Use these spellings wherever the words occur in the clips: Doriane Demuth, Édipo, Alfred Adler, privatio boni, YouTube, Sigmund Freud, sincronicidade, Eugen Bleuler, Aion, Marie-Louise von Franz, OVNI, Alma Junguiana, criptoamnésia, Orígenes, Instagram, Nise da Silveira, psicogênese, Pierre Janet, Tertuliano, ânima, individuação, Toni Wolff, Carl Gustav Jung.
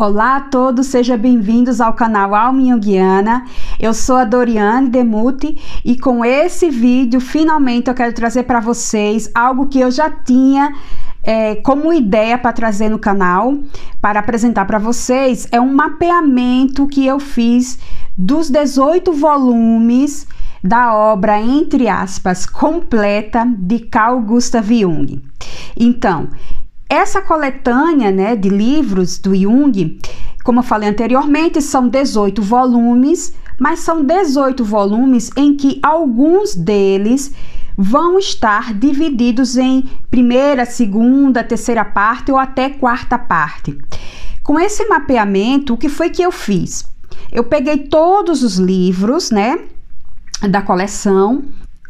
Olá a todos, sejam bem-vindos ao canal Alma Junguiana. Eu sou a Doriane Demuth e com esse vídeo, finalmente, eu quero trazer para vocês algo que eu já tinha como ideia para trazer no canal, para apresentar para vocês. É um mapeamento que eu fiz dos 18 volumes da obra, entre aspas, completa de Carl Gustav Jung. Então, essa coletânea, né, de livros do Jung, como eu falei anteriormente, são 18 volumes, mas são 18 volumes em que alguns deles vão estar divididos em primeira, segunda, terceira parte ou até quarta parte. Com esse mapeamento, o que foi que eu fiz? Eu peguei todos os livros, né, da coleção,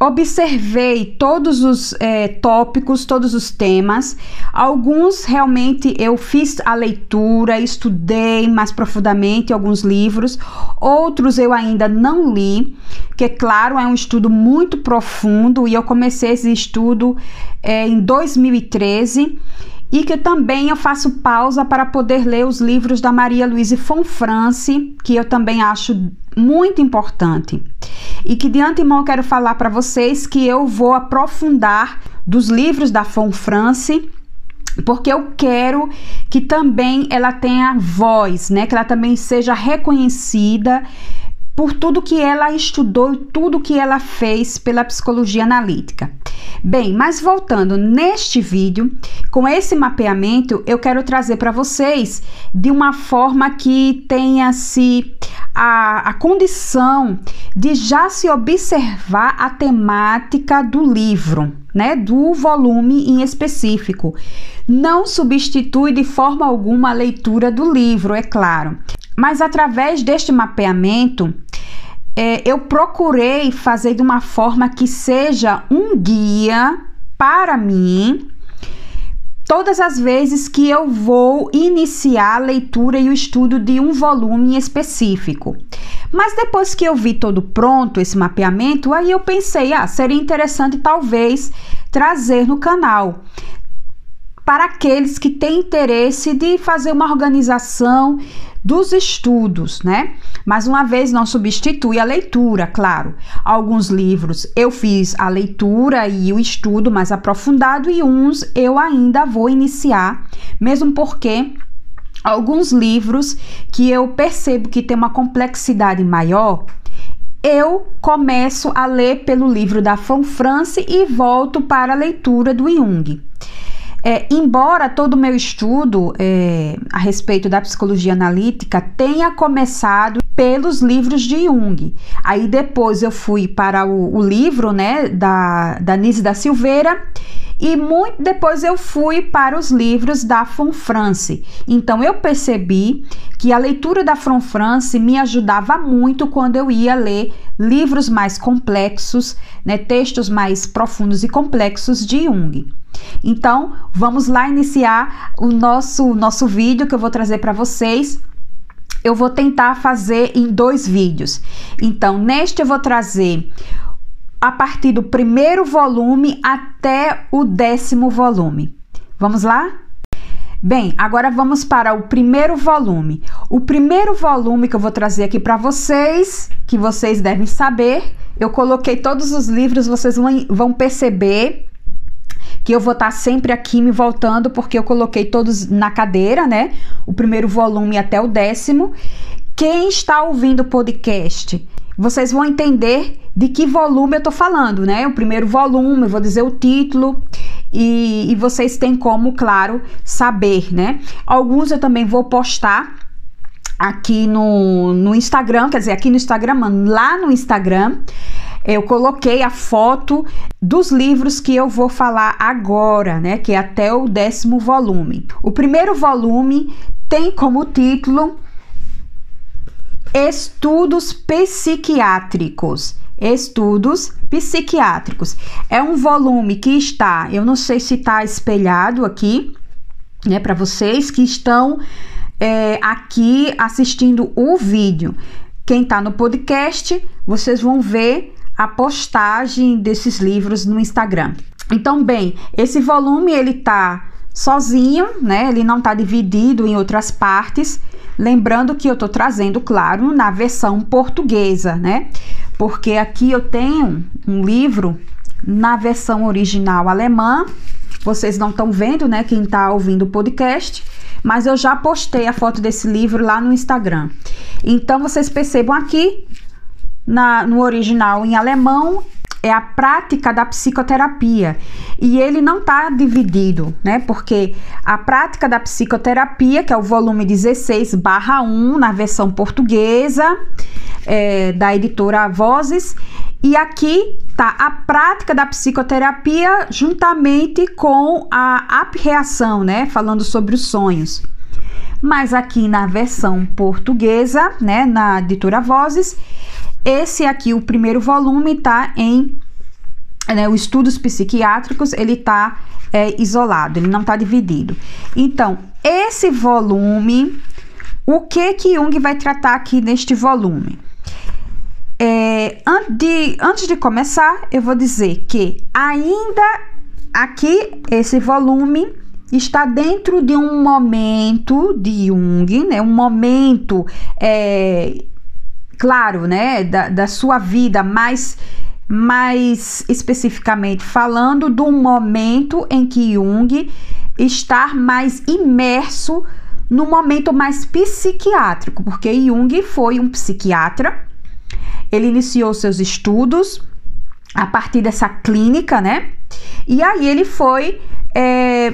observei todos os tópicos, todos os temas. Alguns realmente eu fiz a leitura, estudei mais profundamente alguns livros, outros eu ainda não li, que, claro, é um estudo muito profundo, e eu comecei esse estudo em 2013, e que também eu faço pausa para poder ler os livros da Marie-Louise von Franz, que eu também acho muito importante. E que de antemão eu quero falar para vocês que eu vou aprofundar dos livros da von Franz, porque eu quero que também ela tenha voz, né? Que ela também seja reconhecida por tudo que ela estudou e tudo que ela fez pela psicologia analítica. Bem, mas voltando neste vídeo, com esse mapeamento, eu quero trazer para vocês de uma forma que tenha-se a condição de já se observar a temática do livro, né, do volume em específico. Não substitui de forma alguma a leitura do livro, é claro. Mas através deste mapeamento, eu procurei fazer de uma forma que seja um guia para mim todas as vezes que eu vou iniciar a leitura e o estudo de um volume específico. Mas depois que eu vi todo pronto esse mapeamento, aí eu pensei, seria interessante talvez trazer no canal para aqueles que têm interesse de fazer uma organização dos estudos, né? Mas uma vez não substitui a leitura, claro. Alguns livros eu fiz a leitura e o estudo mais aprofundado, e uns eu ainda vou iniciar, mesmo porque alguns livros que eu percebo que tem uma complexidade maior, eu começo a ler pelo livro da von Franz e volto para a leitura do Jung. Embora todo o meu estudo a respeito da psicologia analítica tenha começado pelos livros de Jung, aí depois eu fui para o livro, né, da Nise da Silveira, e muito depois eu fui para os livros da von Franz. Então eu percebi que a leitura da von Franz me ajudava muito quando eu ia ler livros mais complexos, né, textos mais profundos e complexos de Jung. Então, vamos lá iniciar o nosso vídeo que eu vou trazer para vocês. Eu vou tentar fazer em 2 vídeos. Então, neste eu vou trazer a partir do primeiro volume até o 10º volume. Vamos lá? Bem, agora vamos para o primeiro volume. O primeiro volume que eu vou trazer aqui para vocês, que vocês devem saber, eu coloquei todos os livros, vocês vão perceber que eu vou estar sempre aqui me voltando, porque eu coloquei todos na cadeira, né? O primeiro volume até o 10º. Quem está ouvindo o podcast, vocês vão entender de que volume eu tô falando, né? O primeiro volume, eu vou dizer o título, e vocês têm como, claro, saber, né? Alguns eu também vou postar aqui no Instagram, quer dizer, aqui no Instagram, lá no Instagram, eu coloquei a foto dos livros que eu vou falar agora, né? Que é até o 10º volume. O primeiro volume tem como título Estudos Psiquiátricos. Estudos Psiquiátricos. É um volume que está, eu não sei se está espelhado aqui, né? Para vocês que estão aqui assistindo o vídeo. Quem está no podcast, vocês vão ver a postagem desses livros no Instagram. Então, bem, esse volume ele tá sozinho, né? Ele não tá dividido em outras partes, Lembrando que eu tô trazendo, claro, na versão portuguesa, né? Porque aqui eu tenho um livro na versão original alemã. Vocês não estão vendo, né? Quem tá ouvindo o podcast. Mas eu já postei a foto desse livro lá no Instagram. Então, vocês percebam aqui, no original em alemão, é a prática da psicoterapia. E ele não está dividido, né? Porque a prática da psicoterapia, que é o volume 16/1, na versão portuguesa, da editora Vozes. E aqui tá a prática da psicoterapia juntamente com a apreensão, né? Falando sobre os sonhos. Mas aqui na versão portuguesa, né? Na editora Vozes, esse aqui, o primeiro volume, tá em, né, os estudos psiquiátricos, ele tá isolado, ele não tá dividido. Então, esse volume, o que Jung vai tratar aqui neste volume? Antes de começar, eu vou dizer que ainda aqui, esse volume está dentro de um momento de Jung, né? Um momento... claro, né, da sua vida, mas mais especificamente falando do momento em que Jung está mais imerso no momento mais psiquiátrico, porque Jung foi um psiquiatra, ele iniciou seus estudos a partir dessa clínica, né, e aí ele foi... É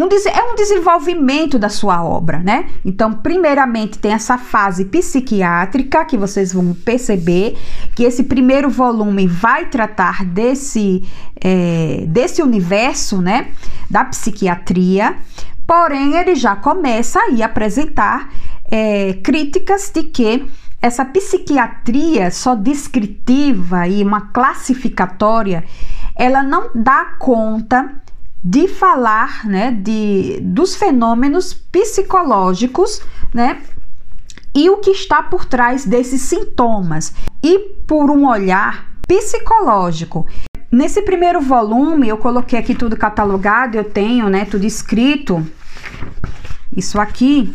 um desenvolvimento da sua obra, né? Então, primeiramente, tem essa fase psiquiátrica, que vocês vão perceber que esse primeiro volume vai tratar desse universo, né? Da psiquiatria. Porém, ele já começa aí a apresentar críticas de que essa psiquiatria só descritiva e uma classificatória, ela não dá conta de falar, né, dos fenômenos psicológicos, né, e o que está por trás desses sintomas, e por um olhar psicológico. Nesse primeiro volume, eu coloquei aqui tudo catalogado, eu tenho, né, tudo escrito, isso aqui.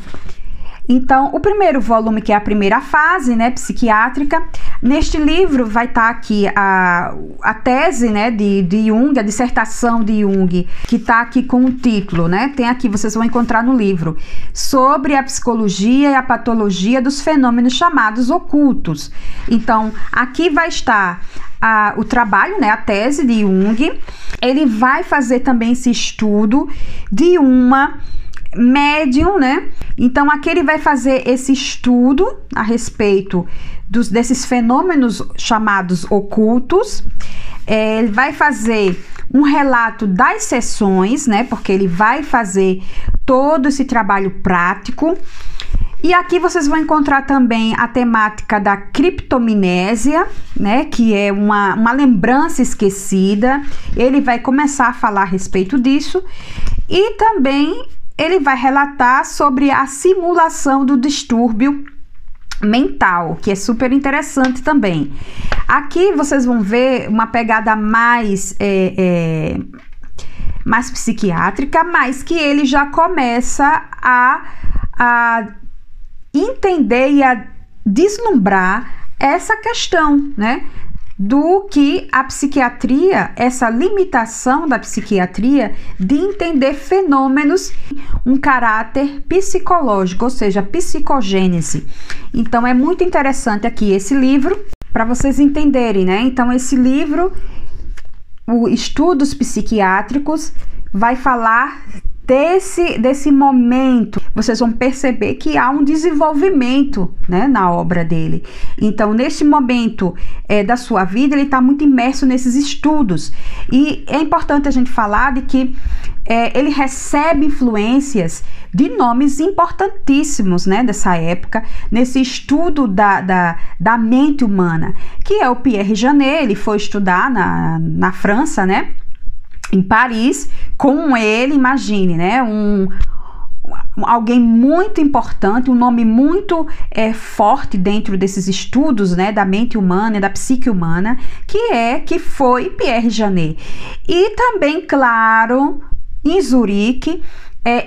Então, o primeiro volume, que é a primeira fase, né, psiquiátrica, neste livro vai estar aqui a tese, né, de Jung, a dissertação de Jung, que está aqui com o título, né, tem aqui, vocês vão encontrar no livro, sobre a psicologia e a patologia dos fenômenos chamados ocultos. Então, aqui vai estar o trabalho, né, a tese de Jung. Ele vai fazer também esse estudo de uma médium, né? Então, aqui ele vai fazer esse estudo a respeito desses fenômenos chamados ocultos. Ele vai fazer um relato das sessões, né? Porque ele vai fazer todo esse trabalho prático. E aqui vocês vão encontrar também a temática da criptoamnésia, né? Que é uma lembrança esquecida. Ele vai começar a falar a respeito disso. E também ele vai relatar sobre a simulação do distúrbio mental, que é super interessante também. Aqui vocês vão ver uma pegada mais psiquiátrica, mas que ele já começa a entender e a deslumbrar essa questão, né? Do que a psiquiatria, essa limitação da psiquiatria de entender fenômenos, um caráter psicológico, ou seja, psicogênese. Então, é muito interessante aqui esse livro, para vocês entenderem, né? Então, esse livro, o Estudos Psiquiátricos, vai falar desse momento. Vocês vão perceber que há um desenvolvimento, né, na obra dele. Então, neste momento da sua vida, ele está muito imerso nesses estudos. E é importante a gente falar de que ele recebe influências de nomes importantíssimos, né, dessa época, nesse estudo da mente humana, que é o Pierre Janet. Ele foi estudar na França, né, em Paris, com ele, imagine, né, alguém muito importante, um nome muito forte dentro desses estudos, né, da mente humana e da psique humana, que foi Pierre Janet. E também, claro, em Zurique,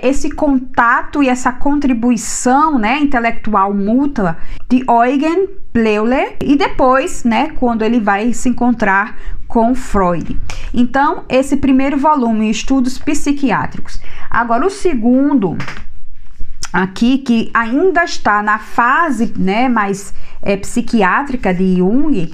esse contato e essa contribuição, né, intelectual mútua de Eugen Bleuler e depois, né, quando ele vai se encontrar com Freud. Então, esse primeiro volume, Estudos Psiquiátricos. Agora, o segundo, aqui, que ainda está na fase, né, mais psiquiátrica de Jung,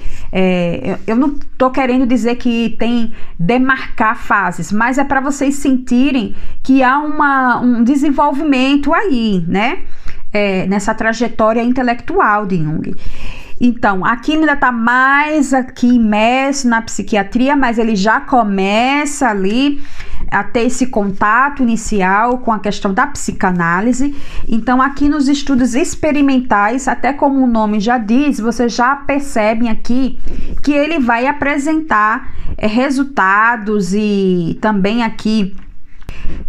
eu não estou querendo dizer que tem demarcar fases, mas é para vocês sentirem que há um desenvolvimento aí, né, nessa trajetória intelectual de Jung. Então, aqui ainda está mais aqui imerso na psiquiatria, mas ele já começa ali a ter esse contato inicial com a questão da psicanálise. Então, aqui nos estudos experimentais, até como o nome já diz, vocês já percebem aqui que ele vai apresentar resultados e também aqui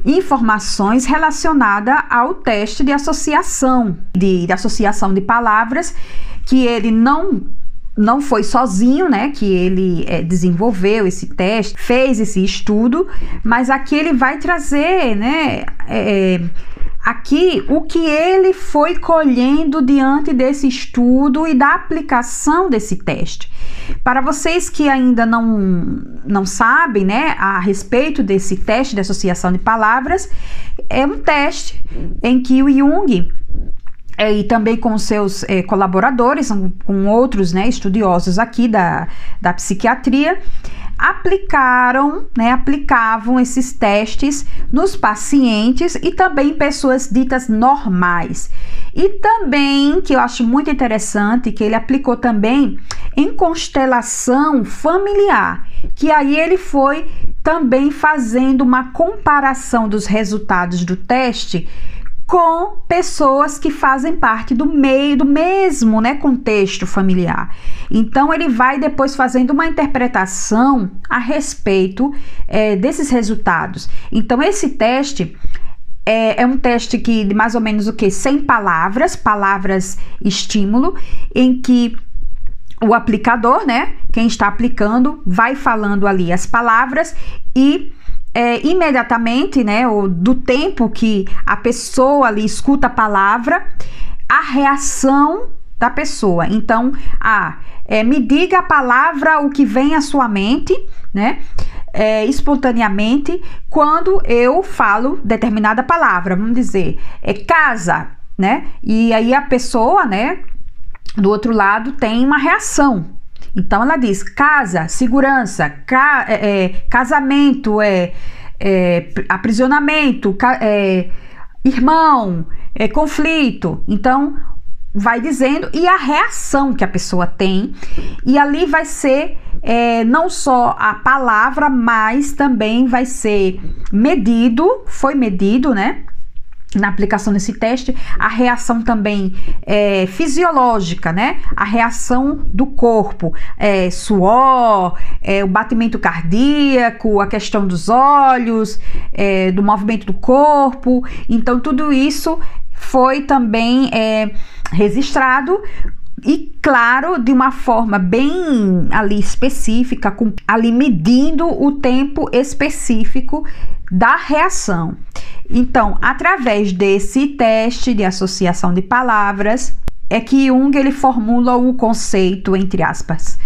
informações relacionadas ao teste de associação, de associação de palavras, que ele não foi sozinho, né, que ele desenvolveu esse teste, fez esse estudo, mas aqui ele vai trazer, né, aqui o que ele foi colhendo diante desse estudo e da aplicação desse teste. Para vocês que ainda não sabem, né, a respeito desse teste de associação de palavras, é um teste em que o Jung e também com seus colaboradores, com outros, né, estudiosos aqui da psiquiatria, aplicavam esses testes nos pacientes e também em pessoas ditas normais. E também, que eu acho muito interessante, que ele aplicou também em constelação familiar, que aí ele foi também fazendo uma comparação dos resultados do teste com pessoas que fazem parte do meio, do mesmo, né, contexto familiar. Então, ele vai depois fazendo uma interpretação a respeito desses resultados. então, esse teste é um teste que, de mais ou menos 100 palavras estímulo, em que o aplicador, né, quem está aplicando, vai falando ali as palavras e imediatamente, né, ou do tempo que a pessoa ali escuta a palavra, a reação da pessoa. Então, me diga a palavra, o que vem à sua mente, né, espontaneamente, quando eu falo determinada palavra. Vamos dizer, casa, né, e aí a pessoa, né, do outro lado tem uma reação. Então, ela diz casa, segurança, casamento, aprisionamento, irmão, conflito. Então, vai dizendo e a reação que a pessoa tem. E ali vai ser não só a palavra, mas também vai ser foi medido, né? Na aplicação desse teste, a reação também fisiológica, né? A reação do corpo, suor, o batimento cardíaco, a questão dos olhos, do movimento do corpo. Então, tudo isso foi também registrado e, claro, de uma forma bem ali específica, ali medindo o tempo específico da reação. Então, através desse teste de associação de palavras, é que Jung ele formula o conceito, entre aspas,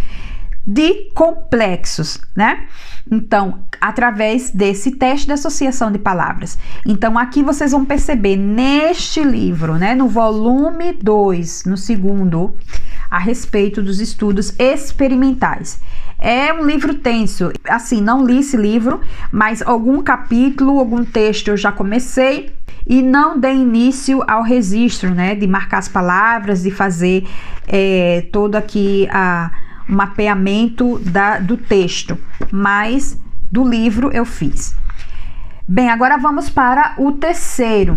de complexos, né? Então, através desse teste de associação de palavras. Então, aqui vocês vão perceber neste livro, né, no volume 2, no segundo, a respeito dos estudos experimentais. É um livro tenso, assim, não li esse livro, mas algum capítulo, algum texto eu já comecei e não dei início ao registro, né, de marcar as palavras, de fazer todo aqui o mapeamento do texto, mas do livro eu fiz. Bem, agora vamos para o terceiro.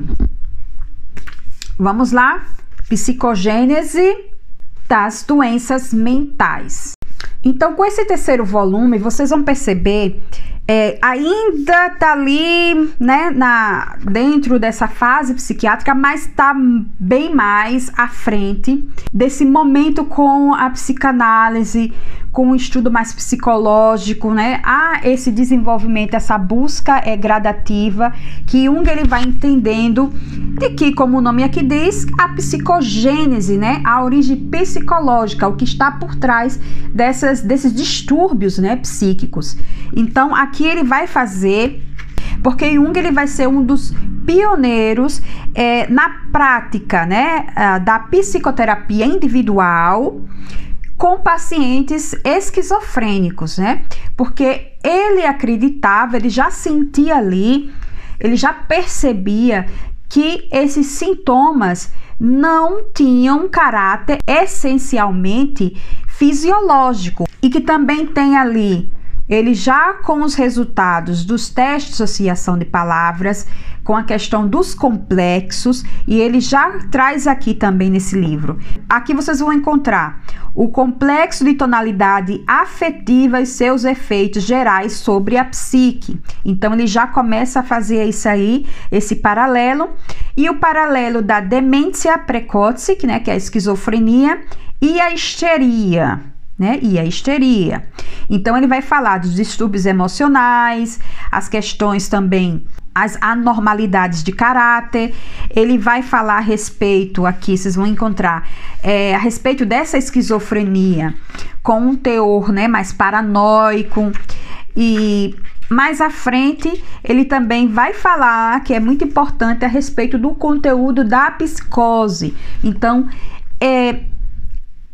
Vamos lá, psicogênese das doenças mentais. Então, com esse terceiro volume, vocês vão perceber ainda tá ali, né, dentro dessa fase psiquiátrica, mas tá bem mais à frente desse momento com a psicanálise, com um estudo mais psicológico, né? Há esse desenvolvimento, essa busca gradativa, que Jung ele vai entendendo de que, como o nome aqui diz, a psicogênese, né? A origem psicológica, o que está por trás desses distúrbios, né, psíquicos. Então, aqui ele vai fazer, porque Jung ele vai ser um dos pioneiros na prática, né, da psicoterapia individual com pacientes esquizofrênicos, né? Porque ele acreditava, ele já sentia ali, ele já percebia que esses sintomas não tinham um caráter essencialmente fisiológico e que também tem ali, ele já com os resultados dos testes de associação de palavras, com a questão dos complexos, e ele já traz aqui também nesse livro. Aqui vocês vão encontrar o complexo de tonalidade afetiva e seus efeitos gerais sobre a psique. Então ele já começa a fazer isso aí, esse paralelo, e o paralelo da demência precoce, né, que é a esquizofrenia, e a histeria. Né? E a histeria. Então ele vai falar dos distúrbios emocionais, as questões também, as anormalidades de caráter. Ele vai falar a respeito, aqui vocês vão encontrar, a respeito dessa esquizofrenia com um teor, né, mais paranoico. E mais à frente ele também vai falar, que é muito importante, a respeito do conteúdo da psicose. Então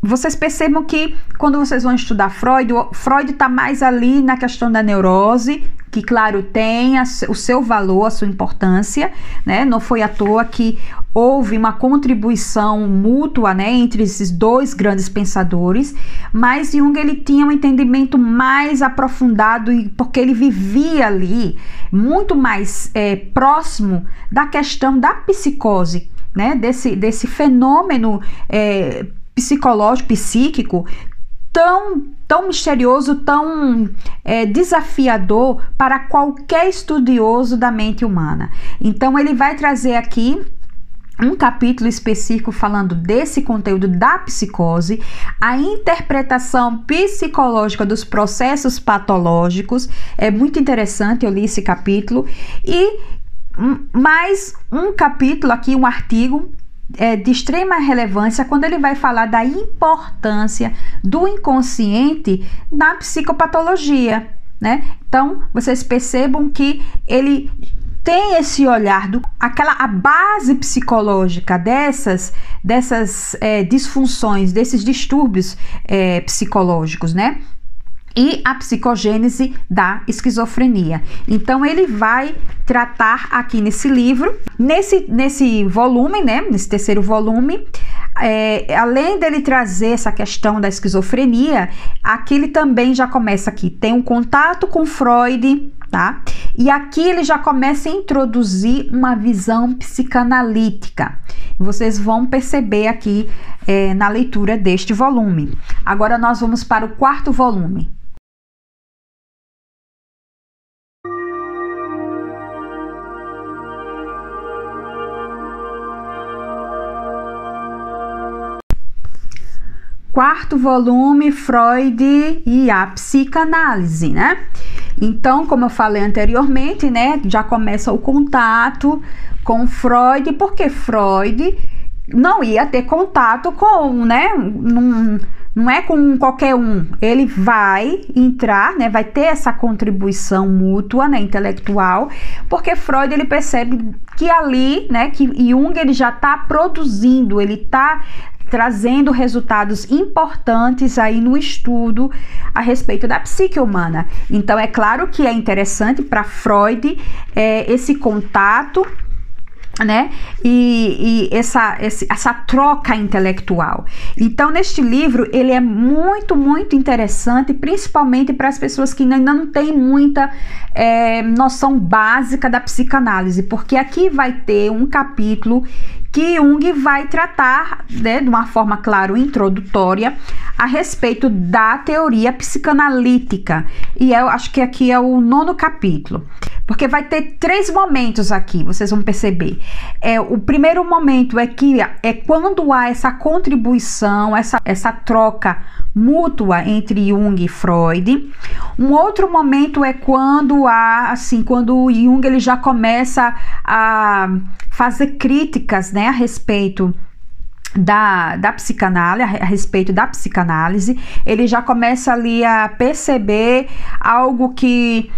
vocês percebam que quando vocês vão estudar Freud, Freud está mais ali na questão da neurose, que claro tem o seu valor, a sua importância, né? Não foi à toa que houve uma contribuição mútua, né, entre esses dois grandes pensadores, mas Jung ele tinha um entendimento mais aprofundado, porque ele vivia ali muito mais próximo da questão da psicose, né? Desse fenômeno psicológico, psíquico, tão misterioso, tão desafiador para qualquer estudioso da mente humana. Então ele vai trazer aqui um capítulo específico falando desse conteúdo da psicose, a interpretação psicológica dos processos patológicos. É muito interessante, eu li esse capítulo, e mais um capítulo aqui, um artigo de extrema relevância, quando ele vai falar da importância do inconsciente na psicopatologia, né? Então vocês percebam que ele tem esse olhar, a base psicológica dessas disfunções, desses distúrbios psicológicos, né? E a psicogênese da esquizofrenia. Então ele vai tratar aqui nesse livro, nesse volume, né, nesse terceiro volume, além dele trazer essa questão da esquizofrenia, aqui ele também já começa aqui, tem um contato com Freud, tá? E aqui ele já começa a introduzir uma visão psicanalítica. Vocês vão perceber aqui na leitura deste volume. Agora nós vamos para o quarto volume. Quarto volume, Freud e a psicanálise, né? Então, como eu falei anteriormente, né, já começa o contato com Freud, porque Freud não ia ter contato com, né, não é com qualquer um. Ele vai entrar, né, vai ter essa contribuição mútua, né, intelectual, porque Freud ele percebe que ali, né, que Jung ele já está produzindo, ele está trazendo resultados importantes aí no estudo a respeito da psique humana. Então é claro que é interessante para Freud esse contato, né, e essa troca intelectual. Então neste livro ele é muito interessante, principalmente para as pessoas que ainda não têm muita noção básica da psicanálise, porque aqui vai ter um capítulo que Jung vai tratar, né, de uma forma, claro, introdutória, a respeito da teoria psicanalítica. E eu acho que aqui é o 9º capítulo, porque vai ter 3 momentos aqui, vocês vão perceber. O primeiro momento é que é quando há essa contribuição, essa troca mútua entre Jung e Freud. Um outro momento é quando há, assim, quando o Jung ele já começa a fazer críticas, né, a respeito da psicanálise, a respeito da psicanálise. Ele já começa ali a perceber algo que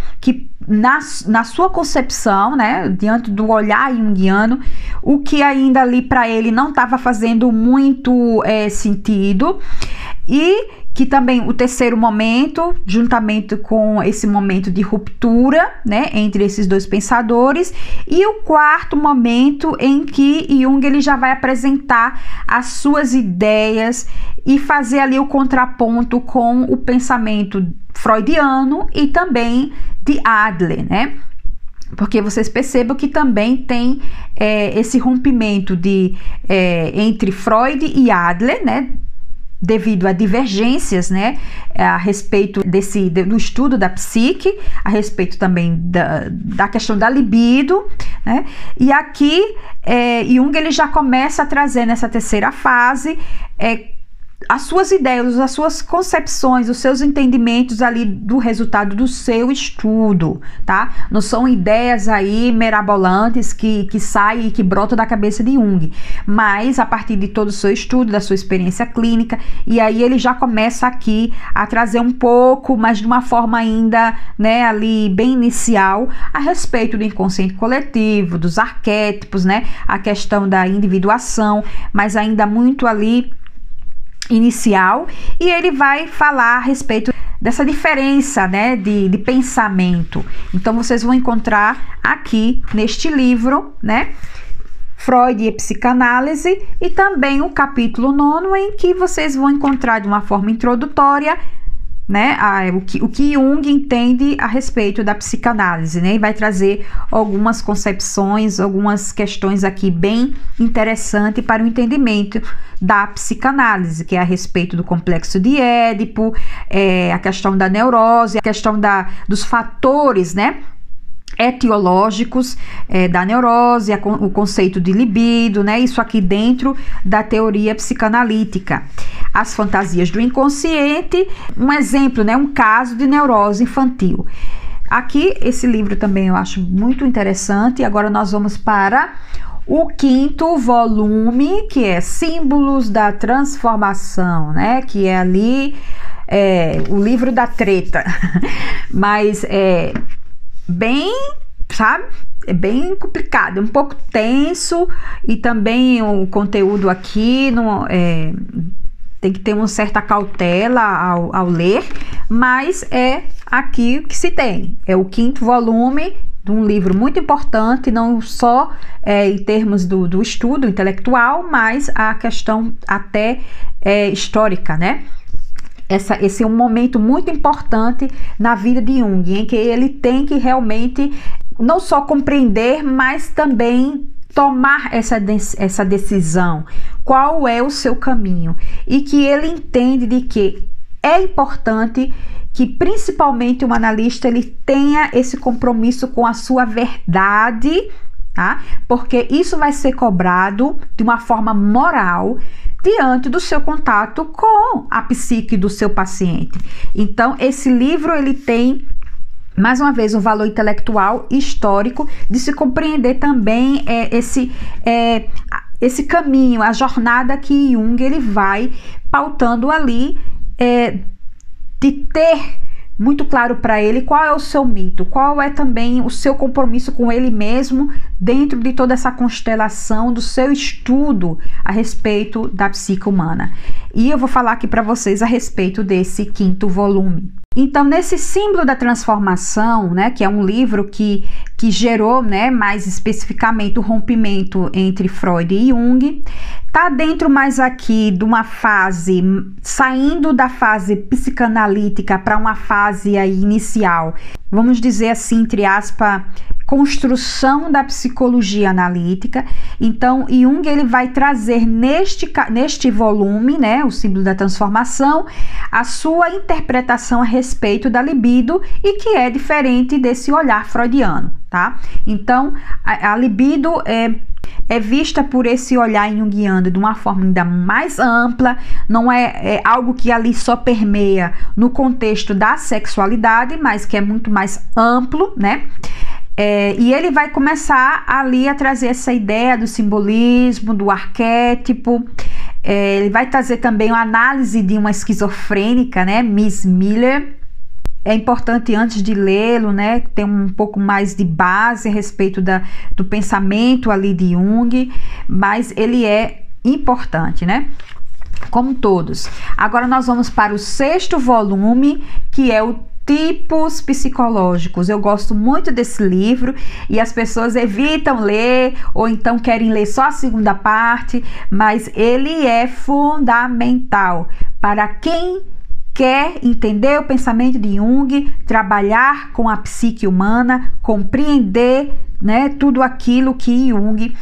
na sua concepção, né, diante do olhar junguiano, o que ainda ali para ele não estava fazendo muito sentido. E que também o terceiro momento, juntamente com esse momento de ruptura, né, entre esses dois pensadores, e o quarto momento em que Jung ele já vai apresentar as suas ideias e fazer ali o contraponto com o pensamento freudiano e também de Adler, né? Porque vocês percebam que também tem esse rompimento entre Freud e Adler, né? Devido a divergências, né, a respeito do estudo da psique, a respeito também da questão da libido, né? E aqui Jung ele já começa a trazer nessa terceira fase as suas ideias, as suas concepções, os seus entendimentos ali do resultado do seu estudo, tá? Não são ideias aí mirabolantes que saem e que brotam da cabeça de Jung, mas a partir de todo o seu estudo, da sua experiência clínica, e aí ele já começa aqui a trazer um pouco, mas de uma forma ainda, né, ali bem inicial, a respeito do inconsciente coletivo, dos arquétipos, né, a questão da individuação, mas ainda muito ali inicial. E ele vai falar a respeito dessa diferença, né, de pensamento. Então vocês vão encontrar aqui neste livro, né, Freud e Psicanálise, e também o capítulo 9, em que vocês vão encontrar de uma forma introdutória, né, o que Jung entende a respeito da psicanálise, né, e vai trazer algumas concepções, algumas questões aqui bem interessantes para o entendimento da psicanálise, que é a respeito do complexo de Édipo, a questão da neurose, a questão dos fatores, né, etiológicos da neurose, o conceito de libido, né, isso aqui dentro da teoria psicanalítica. As fantasias do inconsciente, um exemplo, né, um caso de neurose infantil. Aqui, esse livro também eu acho muito interessante. Agora nós vamos para o 5º volume, que é Símbolos da Transformação, né, que é ali o livro da treta, mas bem, sabe, é bem complicado, um pouco tenso, e também o conteúdo aqui tem que ter uma certa cautela ao ler, mas é aqui o que se tem. É o 5º volume de um livro muito importante, não só em termos do estudo intelectual, mas a questão até histórica, né? Esse é um momento muito importante na vida de Jung, em que ele tem que realmente não só compreender, mas também tomar essa decisão. Qual é o seu caminho? E que ele entende de que é importante que principalmente um analista ele tenha esse compromisso com a sua verdade, tá? Porque isso vai ser cobrado de uma forma moral diante do seu contato com a psique do seu paciente. Então esse livro ele tem, mais uma vez, um valor intelectual e histórico de se compreender também esse caminho, a jornada que Jung ele vai pautando ali, de ter muito claro para ele qual é o seu mito, qual é também o seu compromisso com ele mesmo dentro de toda essa constelação do seu estudo a respeito da psique humana. E eu vou falar aqui para vocês a respeito desse 5º volume. Então, nesse Símbolo da Transformação, né, que é um livro que gerou, né, mais especificamente o rompimento entre Freud e Jung, tá dentro mais aqui de uma fase, saindo da fase psicanalítica para uma fase aí inicial, vamos dizer assim, entre aspas, construção da psicologia analítica. Então, Jung ele vai trazer neste volume, né, o símbolo da transformação, a sua interpretação a respeito da libido e que é diferente desse olhar freudiano, tá? Então, a libido é vista por esse olhar junguiano de uma forma ainda mais ampla, não é algo que ali só permeia no contexto da sexualidade, mas que é muito mais amplo, né? E ele vai começar ali a trazer essa ideia do simbolismo, do arquétipo. Ele vai trazer também uma análise de uma esquizofrênica, né, Miss Miller. É importante, antes de lê-lo, né, ter um pouco mais de base a respeito do pensamento ali de Jung, mas ele é importante, né, como todos. Agora nós vamos para o sexto volume, que é o Tipos Psicológicos. Eu gosto muito desse livro e as pessoas evitam ler ou então querem ler só a segunda parte, mas ele é fundamental para quem quer entender o pensamento de Jung, trabalhar com a psique humana, compreender, né, tudo aquilo que Jung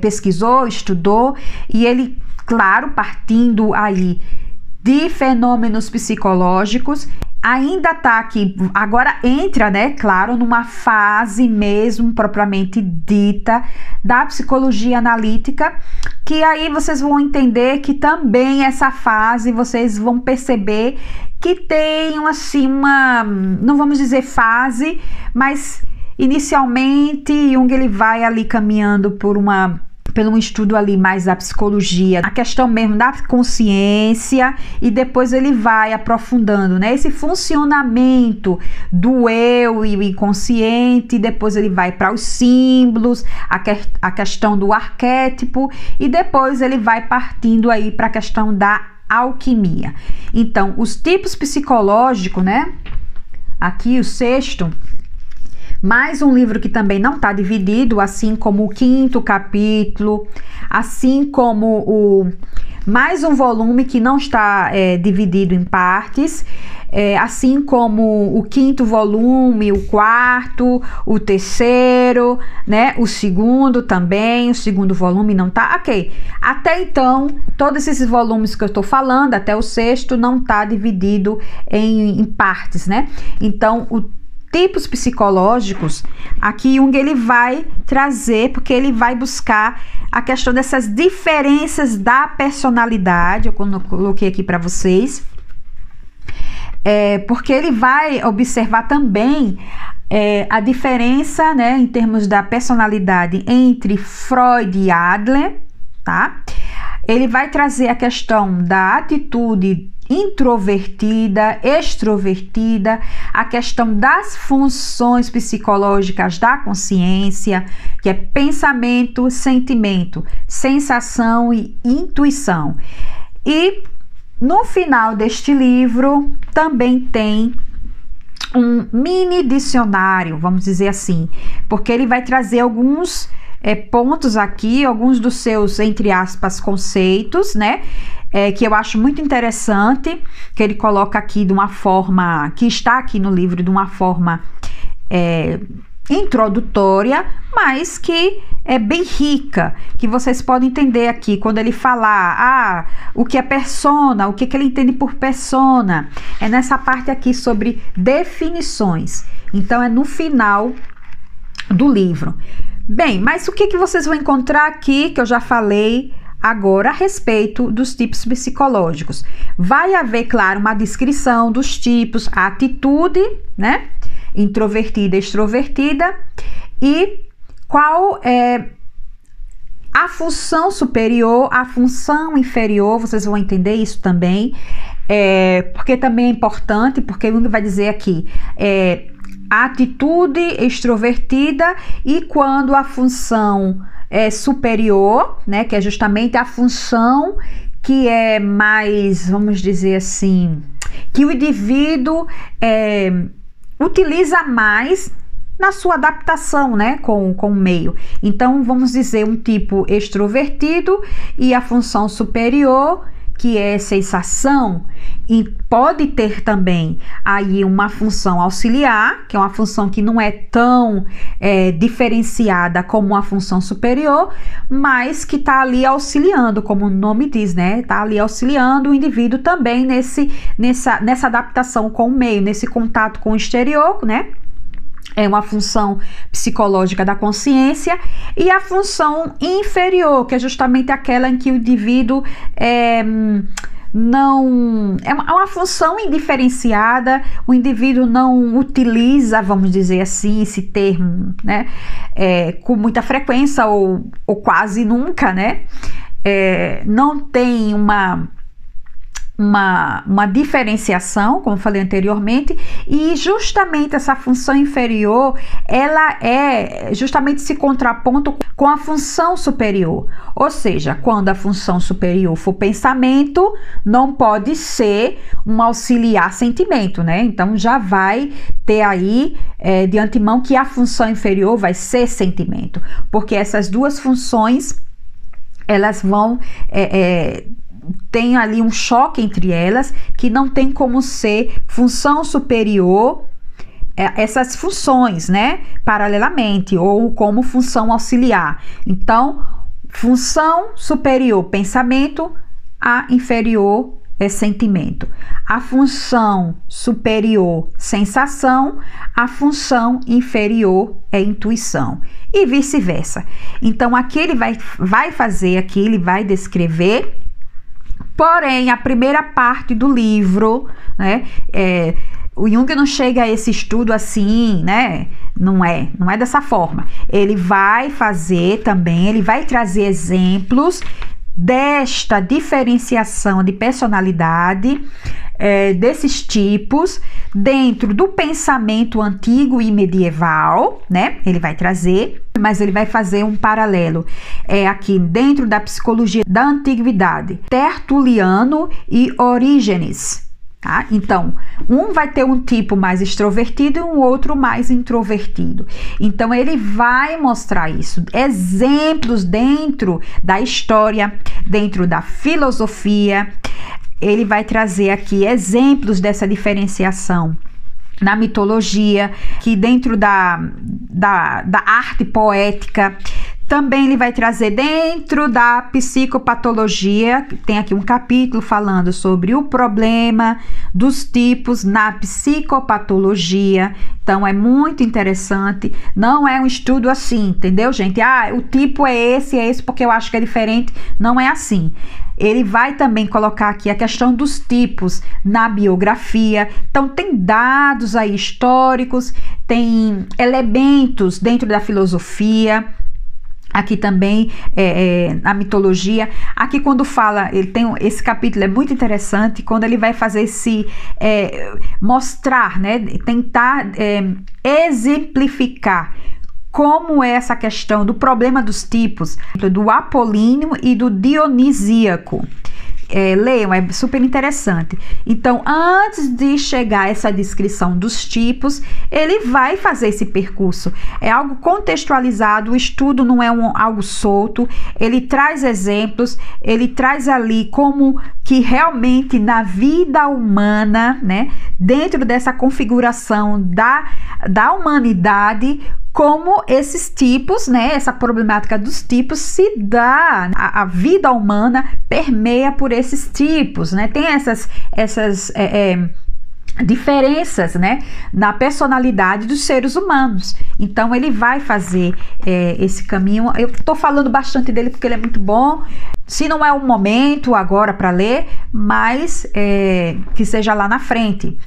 pesquisou, estudou, e ele, claro, partindo aí de fenômenos psicológicos, ainda tá aqui, agora entra, né, claro, numa fase mesmo propriamente dita da psicologia analítica, que aí vocês vão entender que também essa fase, vocês vão perceber que tem, assim, uma, não vamos dizer fase, mas inicialmente Jung ele vai ali caminhando por pelo estudo ali mais da psicologia, a questão mesmo da consciência, e depois ele vai aprofundando, né, esse funcionamento do eu e o inconsciente, depois ele vai para os símbolos, a questão do arquétipo, e depois ele vai partindo aí para a questão da alquimia. Então, os tipos psicológicos, né, aqui o sexto, mais um livro que também não está dividido, assim como o quinto capítulo, assim como mais um volume que não está dividido em partes, assim como o quinto volume, o quarto, o terceiro, né, o segundo também, o segundo volume não está, ok. Até então, todos esses volumes que eu estou falando, até o sexto, não está dividido em partes, né? Então, o tipos psicológicos, aqui Jung ele vai trazer, porque ele vai buscar a questão dessas diferenças da personalidade, eu coloquei aqui para vocês, porque ele vai observar também a diferença, né, em termos da personalidade entre Freud e Adler, tá? Ele vai trazer a questão da atitude introvertida, extrovertida, a questão das funções psicológicas da consciência, que é pensamento, sentimento, sensação e intuição. E no final deste livro também tem um mini dicionário, vamos dizer assim, porque ele vai trazer alguns pontos aqui, alguns dos seus, entre aspas, conceitos, né? Que eu acho muito interessante, que ele coloca aqui de uma forma, que está aqui no livro de uma forma introdutória, mas que é bem rica, que vocês podem entender aqui, quando ele falar, o que é persona, o que ele entende por persona, é nessa parte aqui sobre definições, então é no final do livro. Bem, mas o que vocês vão encontrar aqui, que eu já falei, agora, a respeito dos tipos psicológicos. Vai haver, claro, uma descrição dos tipos, a atitude, né, introvertida, extrovertida, e qual é a função superior, a função inferior, vocês vão entender isso também, porque também é importante, porque o Jung vai dizer aqui, a atitude extrovertida e quando a função superior, né, que é justamente a função que é mais, vamos dizer assim, que o indivíduo utiliza mais na sua adaptação, né, com o meio. Então, vamos dizer um tipo extrovertido e a função superior que é sensação, e pode ter também aí uma função auxiliar, que é uma função que não é tão diferenciada como a função superior, mas que está ali auxiliando, como o nome diz, né? Está ali auxiliando o indivíduo também nessa adaptação com o meio, nesse contato com o exterior, né? É uma função psicológica da consciência. E a função inferior, que é justamente aquela em que o indivíduo é uma função indiferenciada, o indivíduo não utiliza, vamos dizer assim, esse termo, né, com muita frequência ou quase nunca, né, não tem uma diferenciação, como falei anteriormente, e justamente essa função inferior, ela é justamente esse contraponto com a função superior, ou seja, quando a função superior for pensamento, não pode ser um auxiliar sentimento, né? Então já vai ter aí de antemão que a função inferior vai ser sentimento, porque essas duas funções, elas vão tem ali um choque entre elas, que não tem como ser função superior essas funções, né, paralelamente, ou como função auxiliar. Então, função superior, pensamento, a inferior é sentimento. A função superior, sensação, a função inferior é intuição, e vice-versa. Então, aqui ele vai fazer, aqui ele vai descrever. Porém, a primeira parte do livro, né, o Jung não chega a esse estudo assim, né, não é dessa forma. Ele vai fazer também, ele vai trazer exemplos desta diferenciação de personalidade, desses tipos, dentro do pensamento antigo e medieval, né, ele vai trazer, mas ele vai fazer um paralelo aqui dentro da psicologia da antiguidade, Tertuliano e Orígenes, tá? Então, um vai ter um tipo mais extrovertido e um outro mais introvertido. Então, ele vai mostrar isso. Exemplos dentro da história, dentro da filosofia. Ele vai trazer aqui exemplos dessa diferenciação na mitologia, que dentro da arte poética. Também ele vai trazer dentro da psicopatologia, tem aqui um capítulo falando sobre o problema dos tipos na psicopatologia. Então é muito interessante, não é um estudo assim, entendeu, gente? Ah, o tipo é esse porque eu acho que é diferente, não é assim. Ele vai também colocar aqui a questão dos tipos na biografia. Então tem dados aí históricos, tem elementos dentro da filosofia. Aqui também a mitologia. Aqui quando fala, ele tem esse capítulo é muito interessante, quando ele vai fazer esse mostrar, né, tentar exemplificar como é essa questão do problema dos tipos, do apolíneo e do dionisíaco. Leiam, é super interessante. Então, antes de chegar a essa descrição dos tipos, ele vai fazer esse percurso. É algo contextualizado, o estudo não é algo solto. Ele traz exemplos, ele traz ali como que realmente na vida humana, né, dentro dessa configuração da humanidade, como esses tipos, né, essa problemática dos tipos se dá, a vida humana permeia por esses tipos, né, tem essas diferenças, né, na personalidade dos seres humanos. Então ele vai fazer esse caminho. Eu tô falando bastante dele porque ele é muito bom. Se não é o momento agora para ler, mas que seja lá na frente.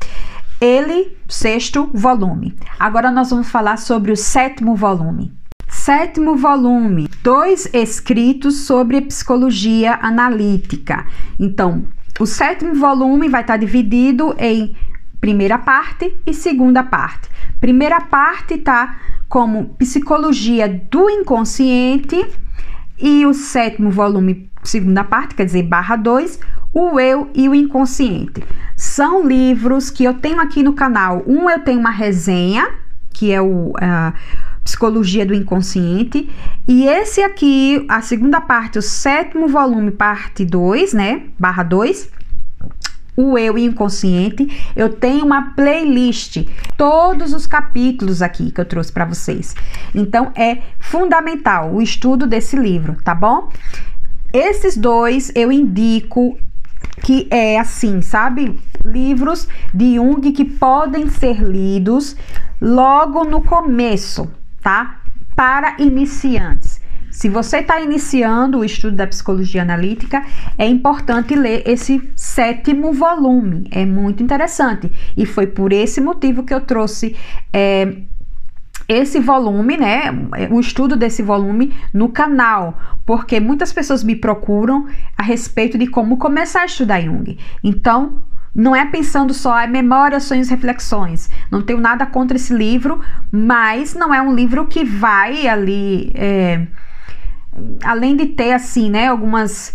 Ele, 6º volume. Agora nós vamos falar sobre o 7º volume. 7º volume, 2 escritos sobre psicologia analítica. Então, o 7º volume vai estar dividido em primeira parte e segunda parte. Primeira parte tá como psicologia do inconsciente, e o 7º volume, segunda parte, quer dizer, /2, o eu e o inconsciente. São livros que eu tenho aqui no canal. Um eu tenho uma resenha, que é o Psicologia do Inconsciente, e esse aqui, a segunda parte, o 7º volume, parte 2, né, barra 2, o Eu Inconsciente, eu tenho uma playlist, todos os capítulos aqui que eu trouxe para vocês. Então, é fundamental o estudo desse livro, tá bom? Esses dois eu indico que é assim, sabe? Livros de Jung que podem ser lidos logo no começo, tá? Para iniciantes. Se você está iniciando o estudo da psicologia analítica, é importante ler esse 7º volume. É muito interessante. E foi por esse motivo que eu trouxe esse volume, né, o estudo desse volume no canal, porque muitas pessoas me procuram a respeito de como começar a estudar Jung. Então, não é pensando só em memória, sonhos, reflexões. Não tenho nada contra esse livro, mas não é um livro que vai ali, além de ter, assim, né, algumas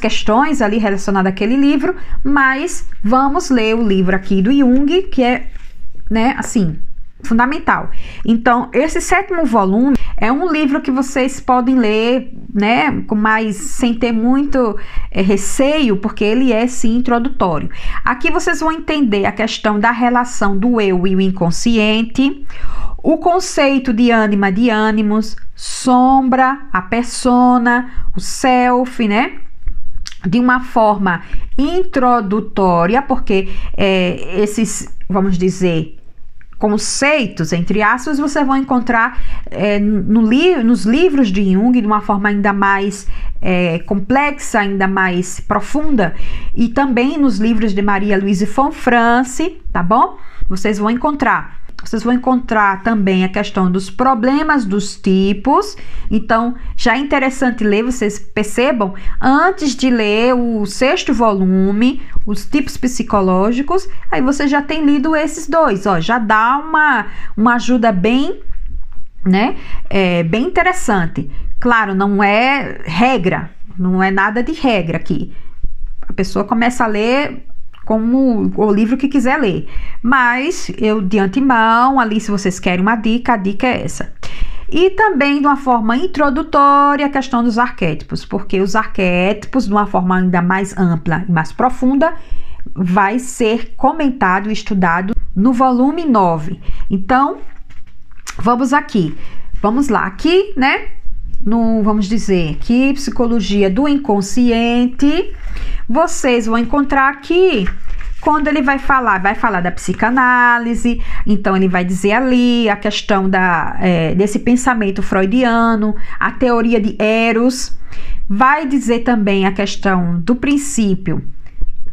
questões ali relacionadas àquele livro, mas vamos ler o livro aqui do Jung, que é, né, assim, fundamental. Então, esse 7º volume é um livro que vocês podem ler, né, mas sem ter muito receio, porque ele é, sim, introdutório. Aqui vocês vão entender a questão da relação do eu e o inconsciente, o conceito de ânima, de ânimos, sombra, a persona, o self, né, de uma forma introdutória, porque esses, vamos dizer, conceitos, entre aspas, você vai encontrar nos livros de Jung de uma forma ainda mais complexa, ainda mais profunda, e também nos livros de Marie-Louise von Franz, tá bom? Vocês vão encontrar. Vocês vão encontrar também a questão dos problemas dos tipos. Então, já é interessante ler, vocês percebam, antes de ler o 6º volume, os tipos psicológicos, aí você já tem lido esses dois, ó, já dá uma ajuda bem, né, bem interessante. Claro, não é regra, não é nada de regra aqui. A pessoa começa a ler como o livro que quiser ler, mas eu de antemão ali, se vocês querem uma dica, a dica é essa. E também de uma forma introdutória a questão dos arquétipos, porque os arquétipos de uma forma ainda mais ampla e mais profunda vai ser comentado e estudado no volume 9. Então, vamos aqui, vamos lá, aqui, né, no, vamos dizer, que psicologia do inconsciente, vocês vão encontrar aqui quando ele vai falar da psicanálise. Então ele vai dizer ali a questão desse pensamento freudiano, a teoria de Eros, vai dizer também a questão do princípio,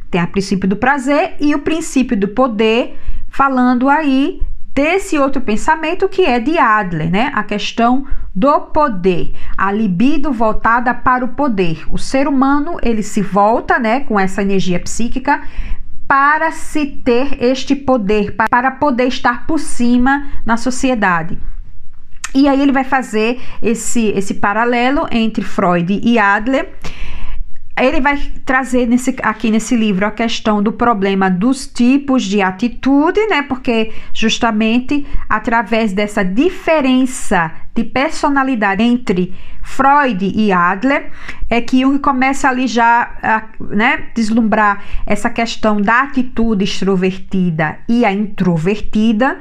tem o princípio do prazer e o princípio do poder, falando aí desse outro pensamento que é de Adler, né? A questão do poder, a libido voltada para o poder. O ser humano, ele se volta, né, com essa energia psíquica para se ter este poder, para poder estar por cima na sociedade. E aí ele vai fazer esse paralelo entre Freud e Adler. Ele vai trazer aqui nesse livro a questão do problema dos tipos de atitude, né? Porque justamente através dessa diferença de personalidade entre Freud e Adler é que Jung começa ali já a, né, deslumbrar essa questão da atitude extrovertida e a introvertida.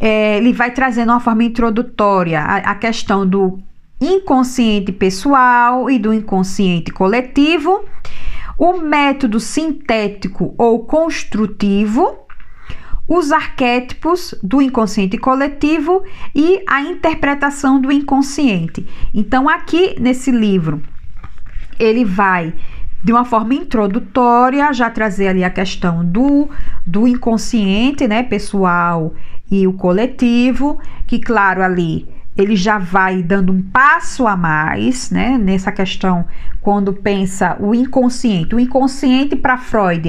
Ele vai trazendo uma forma introdutória a questão do inconsciente pessoal e do inconsciente coletivo, o método sintético ou construtivo, os arquétipos do inconsciente coletivo e a interpretação do inconsciente. Então, aqui nesse livro, ele vai, de uma forma introdutória, já trazer ali a questão do inconsciente, né, pessoal e o coletivo, que, claro, ali ele já vai dando um passo a mais, né, nessa questão, quando pensa o inconsciente. O inconsciente para Freud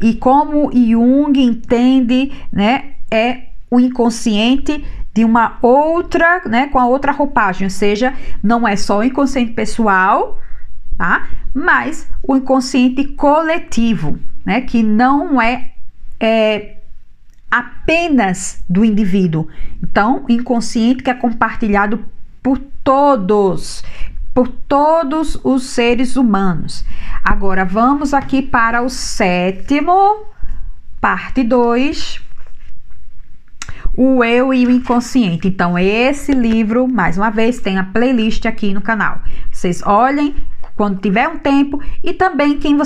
e como Jung entende, né, é o inconsciente de uma outra, né, com a outra roupagem, ou seja, não é só o inconsciente pessoal, tá, mas o inconsciente coletivo, né, que não é apenas do indivíduo. Então, o inconsciente que é compartilhado por todos os seres humanos. Agora, vamos aqui para o sétimo, parte 2, o eu e o inconsciente. Então, esse livro, mais uma vez, tem a playlist aqui no canal. Vocês olhem quando tiver um tempo, e também quem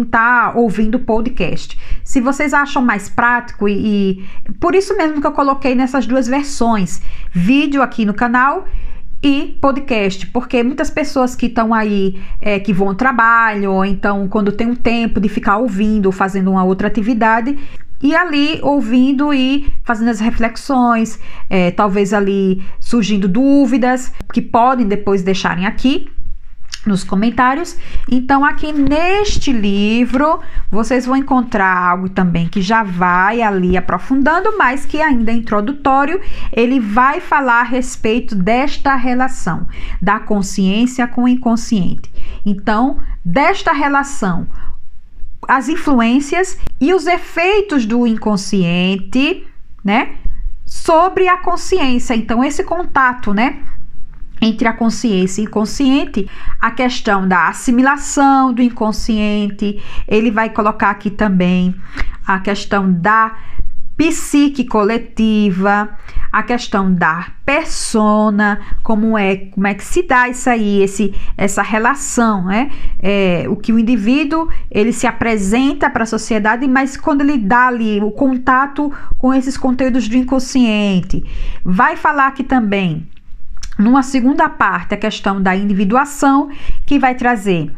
está ouvindo o podcast. Se vocês acham mais prático, e por isso mesmo que eu coloquei nessas duas versões, vídeo aqui no canal e podcast, porque muitas pessoas que estão aí, que vão ao trabalho, ou então quando tem um tempo de ficar ouvindo ou fazendo uma outra atividade, e ali ouvindo e fazendo as reflexões, talvez ali surgindo dúvidas, que podem depois deixarem aqui nos comentários. Então, aqui neste livro, vocês vão encontrar algo também que já vai ali aprofundando, mas que ainda é introdutório. Ele vai falar a respeito desta relação da consciência com o inconsciente. Então, desta relação, as influências e os efeitos do inconsciente, né, sobre a consciência. Então, esse contato, né, entre a consciência e o inconsciente, a questão da assimilação do inconsciente. Ele vai colocar aqui também a questão da psique coletiva, a questão da persona, como é que se dá isso aí, essa relação, né? O que o indivíduo, ele se apresenta para a sociedade, mas quando ele dá ali o contato com esses conteúdos do inconsciente. Vai falar aqui também, numa segunda parte, a questão da individuação, que vai trazer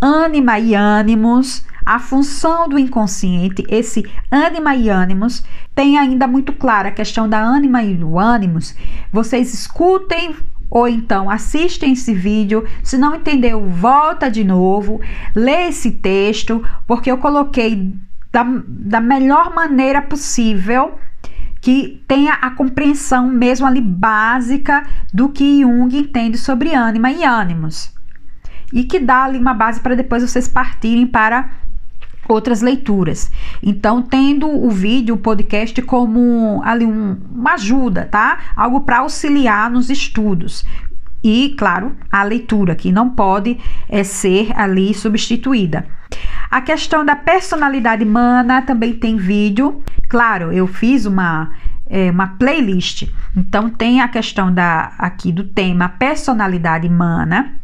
ânima e ânimos, a função do inconsciente. Esse ânima e ânimos tem ainda muito clara a questão da ânima e do ânimos. Vocês escutem ou então assistem esse vídeo. Se não entendeu, volta de novo, lê esse texto, porque eu coloquei da melhor maneira possível, que tenha a compreensão mesmo ali básica do que Jung entende sobre ânima e ânimos, e que dá ali uma base para depois vocês partirem para outras leituras. Então, tendo o vídeo, o podcast como ali uma ajuda, tá? Algo para auxiliar nos estudos. E, claro, a leitura, que não pode ser ali substituída. A questão da personalidade humana também tem vídeo. Claro, eu fiz uma playlist. Então, tem a questão aqui do tema personalidade humana.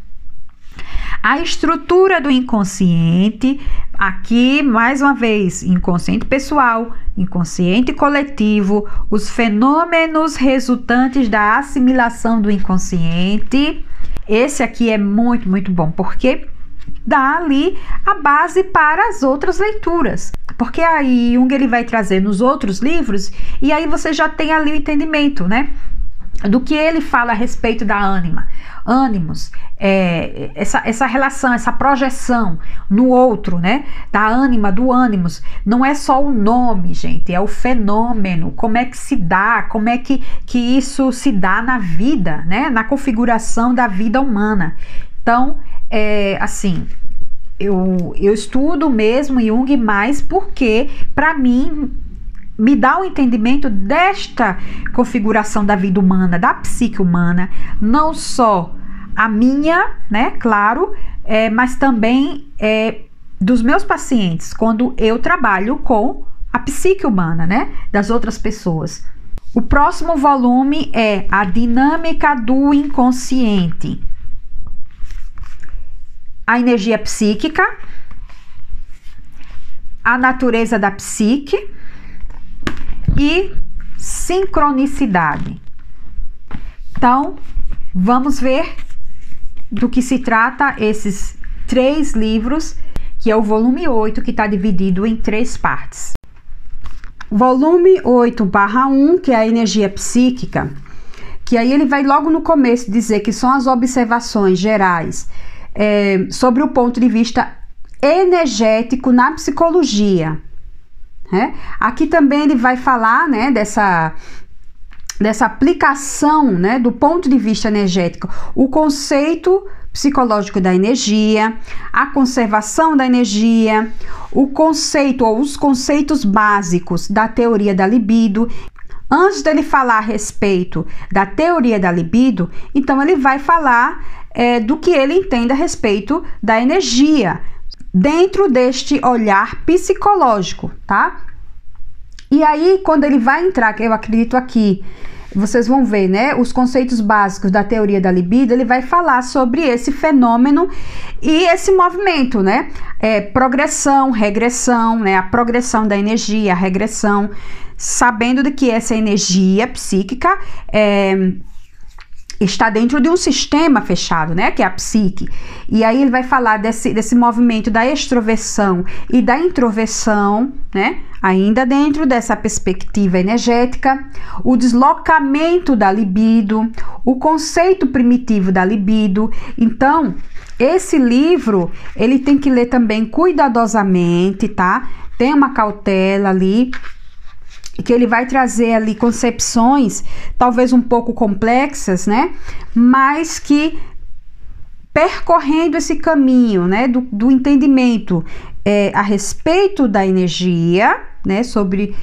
A estrutura do inconsciente. Aqui, mais uma vez, inconsciente pessoal, inconsciente coletivo, os fenômenos resultantes da assimilação do inconsciente. Esse aqui é muito, muito bom, porque dá ali a base para as outras leituras, porque aí Jung, ele vai trazer nos outros livros, e aí você já tem ali o entendimento, né, do que ele fala a respeito da ânima, ânimos, essa relação, essa projeção no outro, né, da ânima, do ânimos. Não é só o nome, gente, é o fenômeno, como é que se dá, como é que isso se dá na vida, né, na configuração da vida humana. Então, assim, eu estudo mesmo Jung mais porque, para mim, me dá um entendimento desta configuração da vida humana, da psique humana, não só a minha, né, claro, mas também dos meus pacientes, quando eu trabalho com a psique humana, né, das outras pessoas. O próximo volume é A Dinâmica do Inconsciente, a energia psíquica, a natureza da psique e sincronicidade. Então, vamos ver do que se trata esses três livros, que é o volume 8, que está dividido em três partes. Volume 8/1, que é a energia psíquica, que aí ele vai logo no começo dizer que são as observações gerais sobre o ponto de vista energético na psicologia. Aqui também ele vai falar, né, dessa aplicação, né, do ponto de vista energético, o conceito psicológico da energia, a conservação da energia, o conceito ou os conceitos básicos da teoria da libido. Antes dele falar a respeito da teoria da libido, então ele vai falar do que ele entende a respeito da energia, dentro deste olhar psicológico, tá? E aí, quando ele vai entrar, eu acredito aqui, vocês vão ver, né, os conceitos básicos da teoria da libido, ele vai falar sobre esse fenômeno e esse movimento, né, progressão, regressão, né, a progressão da energia, a regressão, sabendo de que essa energia psíquica está dentro de um sistema fechado, né, que é a psique. E aí ele vai falar desse movimento da extroversão e da introversão, né, ainda dentro dessa perspectiva energética, o deslocamento da libido, o conceito primitivo da libido. Então, esse livro, ele tem que ler também cuidadosamente, tá? Tem uma cautela ali, que ele vai trazer ali concepções talvez um pouco complexas, né, mas que percorrendo esse caminho, né, do entendimento a respeito da energia, né, sobre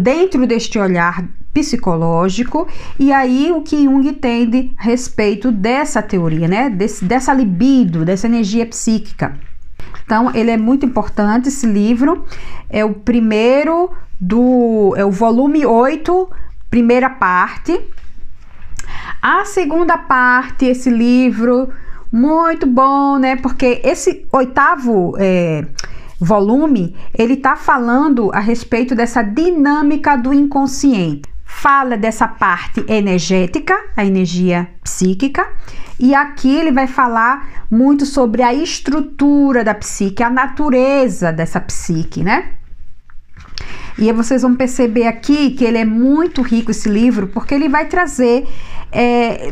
dentro deste olhar psicológico, e aí o que Jung entende a respeito dessa teoria, né, dessa libido, dessa energia psíquica. Então, ele é muito importante, esse livro, é o primeiro é o volume 8, primeira parte. A segunda parte, esse livro, muito bom, né? Porque esse oitavo volume, ele tá falando a respeito dessa dinâmica do inconsciente. Fala dessa parte energética, a energia psíquica, e aqui ele vai falar muito sobre a estrutura da psique, a natureza dessa psique, né? E aí vocês vão perceber aqui que ele é muito rico, esse livro, porque ele vai trazer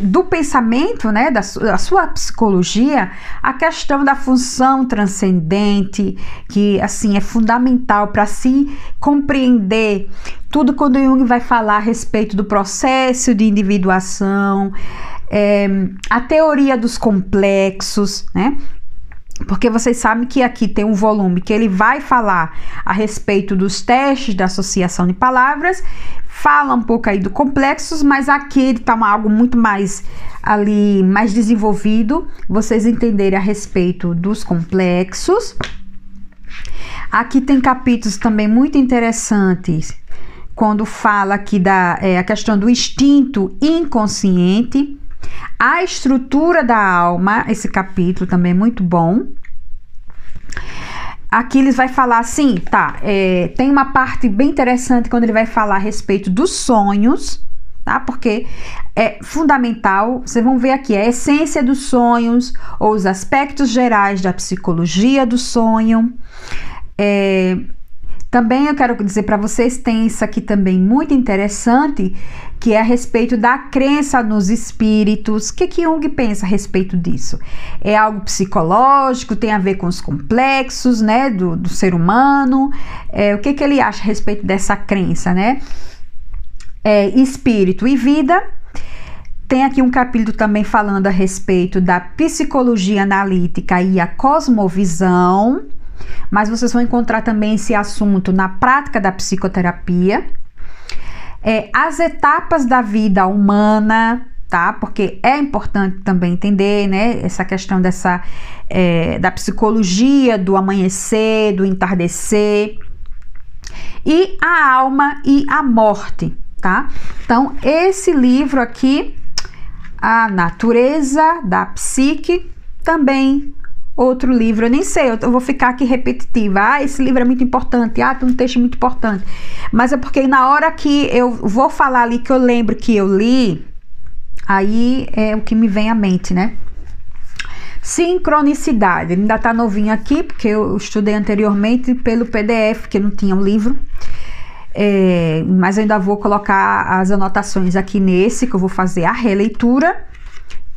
do pensamento, né, da sua psicologia, a questão da função transcendente, que assim é fundamental para se compreender tudo quando Jung vai falar a respeito do processo de individuação, a teoria dos complexos, né? Porque vocês sabem que aqui tem um volume que ele vai falar a respeito dos testes da associação de palavras, fala um pouco aí do complexos, mas aqui ele tá algo muito mais ali, mais desenvolvido, vocês entenderem a respeito dos complexos. Aqui tem capítulos também muito interessantes, quando fala aqui da a questão do instinto inconsciente, a estrutura da alma, esse capítulo também é muito bom. Aqui eles vai falar assim, tá? Tem uma parte bem interessante quando ele vai falar a respeito dos sonhos, tá? Porque é fundamental, vocês vão ver aqui, a essência dos sonhos, ou os aspectos gerais da psicologia do sonho. Também eu quero dizer para vocês, tem isso aqui também muito interessante, que é a respeito da crença nos espíritos. O que Jung pensa a respeito disso? É algo psicológico, tem a ver com os complexos, né, do ser humano. O que ele acha a respeito dessa crença, né? Espírito e vida. Tem aqui um capítulo também falando a respeito da psicologia analítica e a cosmovisão. Mas vocês vão encontrar também esse assunto na prática da psicoterapia. As etapas da vida humana, tá? Porque é importante também entender, né, essa questão da psicologia, do amanhecer, do entardecer. E a alma e a morte, tá? Então, esse livro aqui, A Natureza da Psique, também outro livro, eu nem sei, eu vou ficar aqui repetitiva. Ah, esse livro é muito importante. Ah, tem um texto muito importante. Mas é porque na hora que eu vou falar ali, que eu lembro que eu li, aí é o que me vem à mente, né? Sincronicidade. Ele ainda tá novinho aqui, porque eu estudei anteriormente pelo PDF, que não tinha um livro. Mas eu ainda vou colocar as anotações aqui nesse, que eu vou fazer a releitura,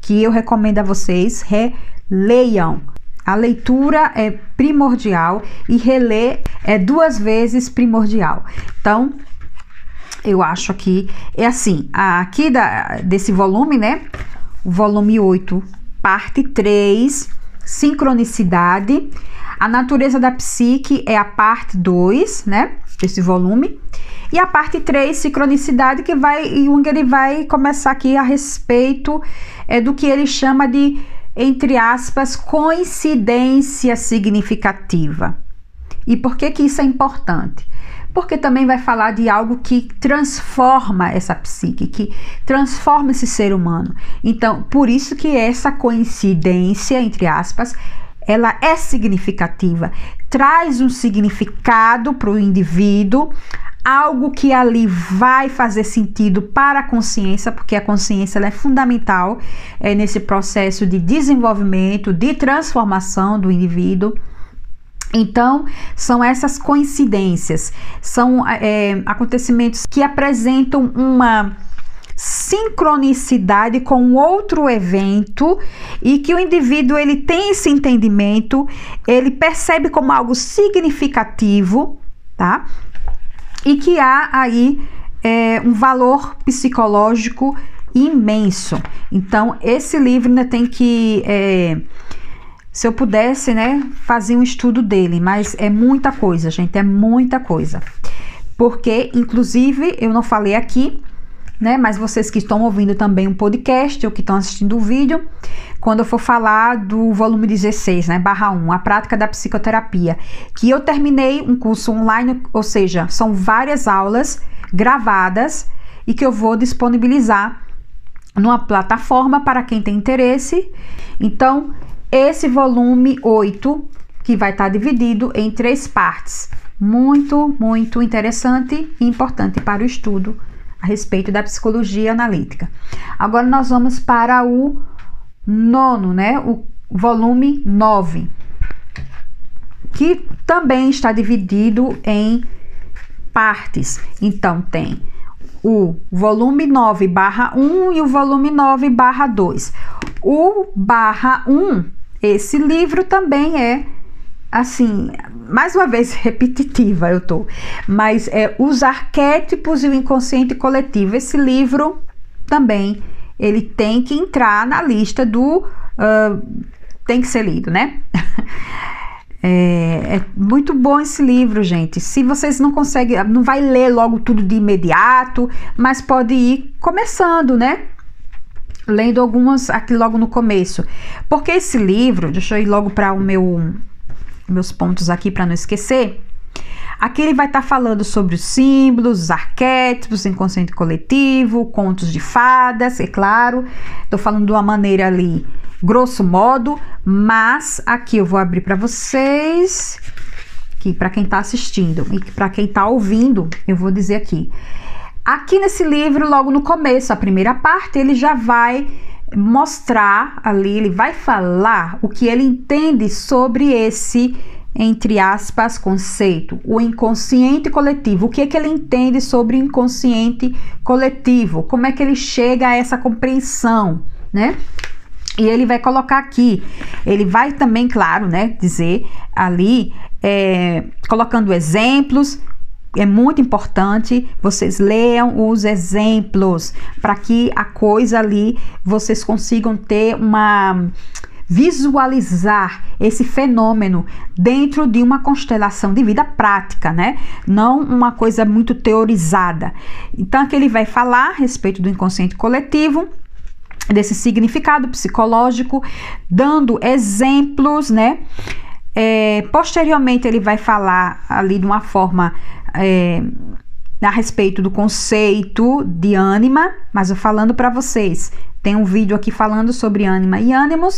que eu recomendo a vocês releiam. A leitura é primordial e reler é 2 vezes primordial. Então, eu acho que é assim, aqui desse volume, né? O volume 8, parte 3, sincronicidade. A natureza da psique é a parte 2, né, desse volume. E a parte 3, sincronicidade, que vai, Jung ele vai começar aqui a respeito do que ele chama de, entre aspas, coincidência significativa. E por que que isso é importante? Porque também vai falar de algo que transforma essa psique, que transforma esse ser humano. Então, por isso que essa coincidência, entre aspas, ela é significativa, traz um significado para o indivíduo, algo que ali vai fazer sentido para a consciência, porque a consciência ela é fundamental nesse processo de desenvolvimento, de transformação do indivíduo. Então, são essas coincidências, são acontecimentos que apresentam uma sincronicidade com outro evento e que o indivíduo ele tem esse entendimento, ele percebe como algo significativo, tá? E que há aí um valor psicológico imenso. Então, esse livro, né, tem que... se eu pudesse, né, fazer um estudo dele, mas é muita coisa, gente, é muita coisa. Porque, inclusive, eu não falei aqui, né, mas vocês que estão ouvindo também um podcast ou que estão assistindo o vídeo, quando eu for falar do volume 16, né, /1, a prática da psicoterapia, que eu terminei um curso online, ou seja, são várias aulas gravadas e que eu vou disponibilizar numa plataforma para quem tem interesse. Então, esse volume 8, que vai estar dividido em 3 partes, muito, muito interessante e importante para o estudo a respeito da psicologia analítica. Agora nós vamos para o nono, né? O volume 9, que também está dividido em partes. Então, tem o volume 9/1 e o volume 9/2. O /1... Esse livro também é, assim, mais uma vez repetitiva eu tô, mas é Os Arquétipos e o Inconsciente Coletivo. Esse livro também, ele tem que entrar na lista do... tem que ser lido, né? É muito bom esse livro, gente. Se vocês não conseguem, não vai ler logo tudo de imediato, mas pode ir começando, né? Lendo algumas aqui logo no começo, porque esse livro, deixa eu ir logo para o meus pontos aqui para não esquecer. Aqui ele vai estar falando sobre os símbolos, os arquétipos, inconsciente coletivo, contos de fadas, é claro. Estou falando de uma maneira ali, grosso modo, mas aqui eu vou abrir para vocês, aqui para quem está assistindo e para quem está ouvindo, eu vou dizer aqui. Aqui nesse livro, logo no começo, a primeira parte, ele já vai mostrar ali, ele vai falar o que ele entende sobre esse, entre aspas, conceito, o inconsciente coletivo. O que é que ele entende sobre o inconsciente coletivo? Como é que ele chega a essa compreensão, né? E ele vai colocar aqui, ele vai também, claro, né, dizer ali, colocando exemplos. É muito importante vocês leiam os exemplos para que a coisa ali vocês consigam ter visualizar esse fenômeno dentro de uma constelação de vida prática, né? Não uma coisa muito teorizada. Então, aqui ele vai falar a respeito do inconsciente coletivo, desse significado psicológico, dando exemplos, né? Posteriormente, ele vai falar ali de uma forma... a respeito do conceito de ânima, mas eu falando para vocês, tem um vídeo aqui falando sobre ânima e ânimos,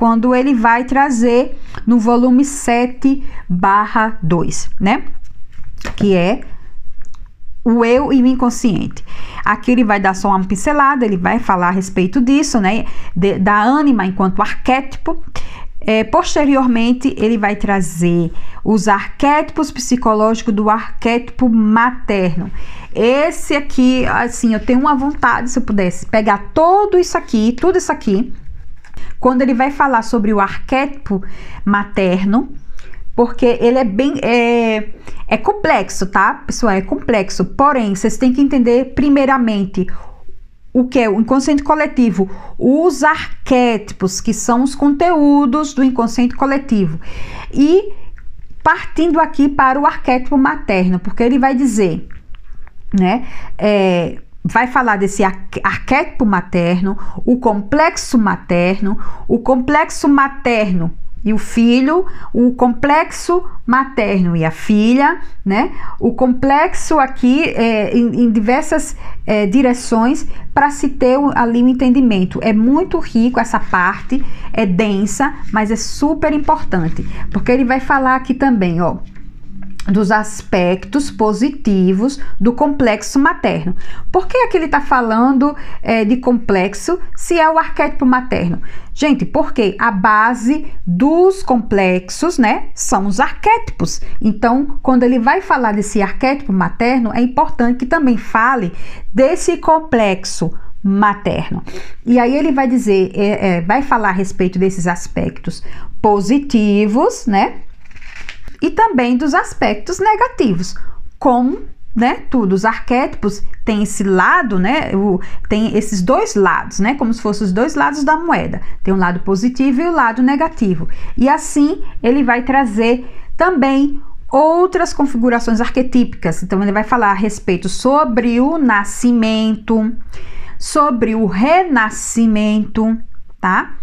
quando ele vai trazer no volume 7/2, né, que é o eu e o inconsciente. Aqui ele vai dar só uma pincelada, ele vai falar a respeito disso, né, da ânima enquanto arquétipo. Posteriormente, ele vai trazer os arquétipos psicológicos do arquétipo materno. Esse aqui, assim, eu tenho uma vontade, se eu pudesse pegar tudo isso aqui, quando ele vai falar sobre o arquétipo materno, porque ele é bem... é complexo, tá, pessoal? É complexo, porém, vocês têm que entender primeiramente o que é o inconsciente coletivo, os arquétipos, que são os conteúdos do inconsciente coletivo, e partindo aqui para o arquétipo materno, porque ele vai dizer, né, vai falar desse arquétipo materno, o complexo materno, e o filho, o complexo materno e a filha, né? O complexo aqui em diversas direções para se ter ali um entendimento. É muito rico essa parte, é densa, mas é super importante, porque ele vai falar aqui também, ó, dos aspectos positivos do complexo materno. Por que é que ele está falando de complexo se é o arquétipo materno? Gente, porque a base dos complexos, né, são os arquétipos. Então, quando ele vai falar desse arquétipo materno, é importante que também fale desse complexo materno. E aí ele vai dizer, vai falar a respeito desses aspectos positivos, né, e também dos aspectos negativos, como, né, tudo, os arquétipos têm esse lado, né, tem esses dois lados, né, como se fossem os dois lados da moeda, tem um lado positivo e o lado negativo, e assim ele vai trazer também outras configurações arquetípicas. Então ele vai falar a respeito sobre o nascimento, sobre o renascimento, tá?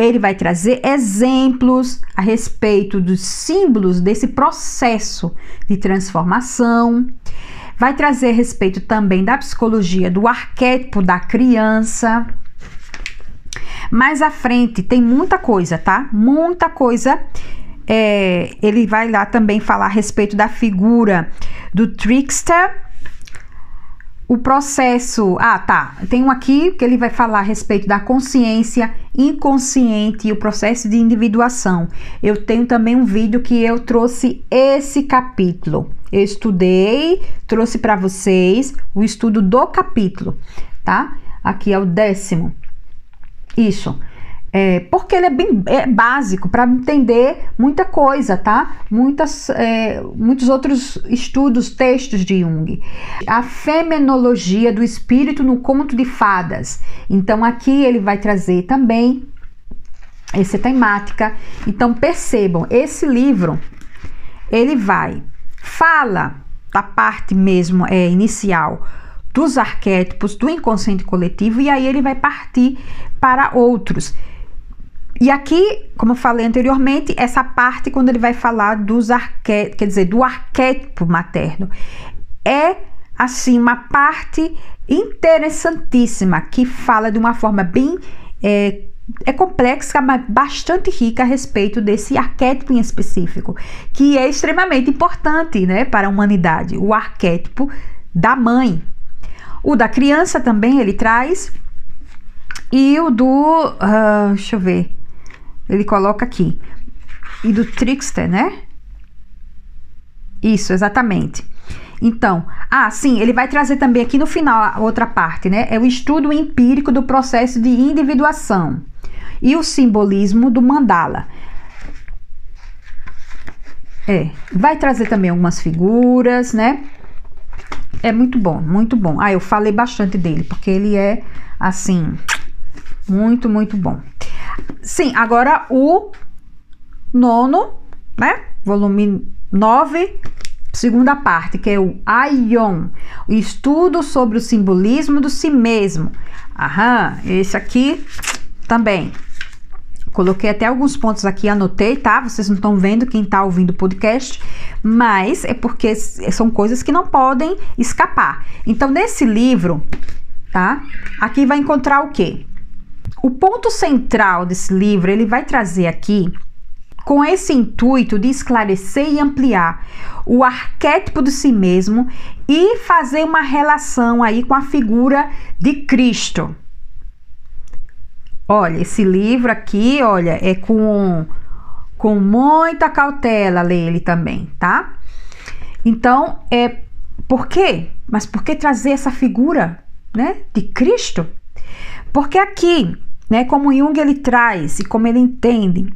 Ele vai trazer exemplos a respeito dos símbolos desse processo de transformação. Vai trazer a respeito também da psicologia do arquétipo da criança. Mais à frente tem muita coisa, tá? Muita coisa. Ele vai lá também falar a respeito da figura do trickster. O processo... Ah, tá. Tem um aqui que ele vai falar a respeito da consciência inconsciente e o processo de individuação. Eu tenho também um vídeo que eu trouxe esse capítulo. Eu estudei, trouxe para vocês o estudo do capítulo, tá? Aqui é o 10º. Isso. Porque ele é bem básico para entender muita coisa, tá? Muitos outros estudos, textos de Jung. A fenomenologia do espírito no conto de fadas. Então aqui ele vai trazer também essa temática. Então percebam, esse livro ele fala da parte mesmo inicial dos arquétipos do inconsciente coletivo, e aí ele vai partir para outros. E aqui, como eu falei anteriormente, essa parte quando ele vai falar dos arquétipos, quer dizer, do arquétipo materno, é assim uma parte interessantíssima que fala de uma forma bem complexa, mas bastante rica a respeito desse arquétipo em específico, que é extremamente importante, né, para a humanidade, o arquétipo da mãe. O da criança também ele traz, e o do... deixa eu ver, ele coloca aqui, e do trickster, né? Isso, exatamente. Então, sim, ele vai trazer também aqui no final a outra parte, né? É o estudo empírico do processo de individuação e o simbolismo do mandala. Vai trazer também algumas figuras, né? É muito bom, muito bom. Eu falei bastante dele, porque ele é, assim, muito, muito bom. Sim, agora o 9º, né? Volume 9, segunda parte, que é o Aion, o estudo sobre o simbolismo do si mesmo. Esse aqui também. Coloquei até alguns pontos aqui, anotei, tá? Vocês não estão vendo, quem tá ouvindo o podcast, mas é porque são coisas que não podem escapar. Então, nesse livro, tá? Aqui vai encontrar o quê? O ponto central desse livro, ele vai trazer aqui, com esse intuito de esclarecer e ampliar o arquétipo de si mesmo e fazer uma relação aí com a figura de Cristo. Olha, esse livro aqui, olha, é com muita cautela ler ele também, tá? Então, por quê? Mas por que trazer essa figura, né, de Cristo? Porque aqui, né, como Jung ele traz e como ele entende,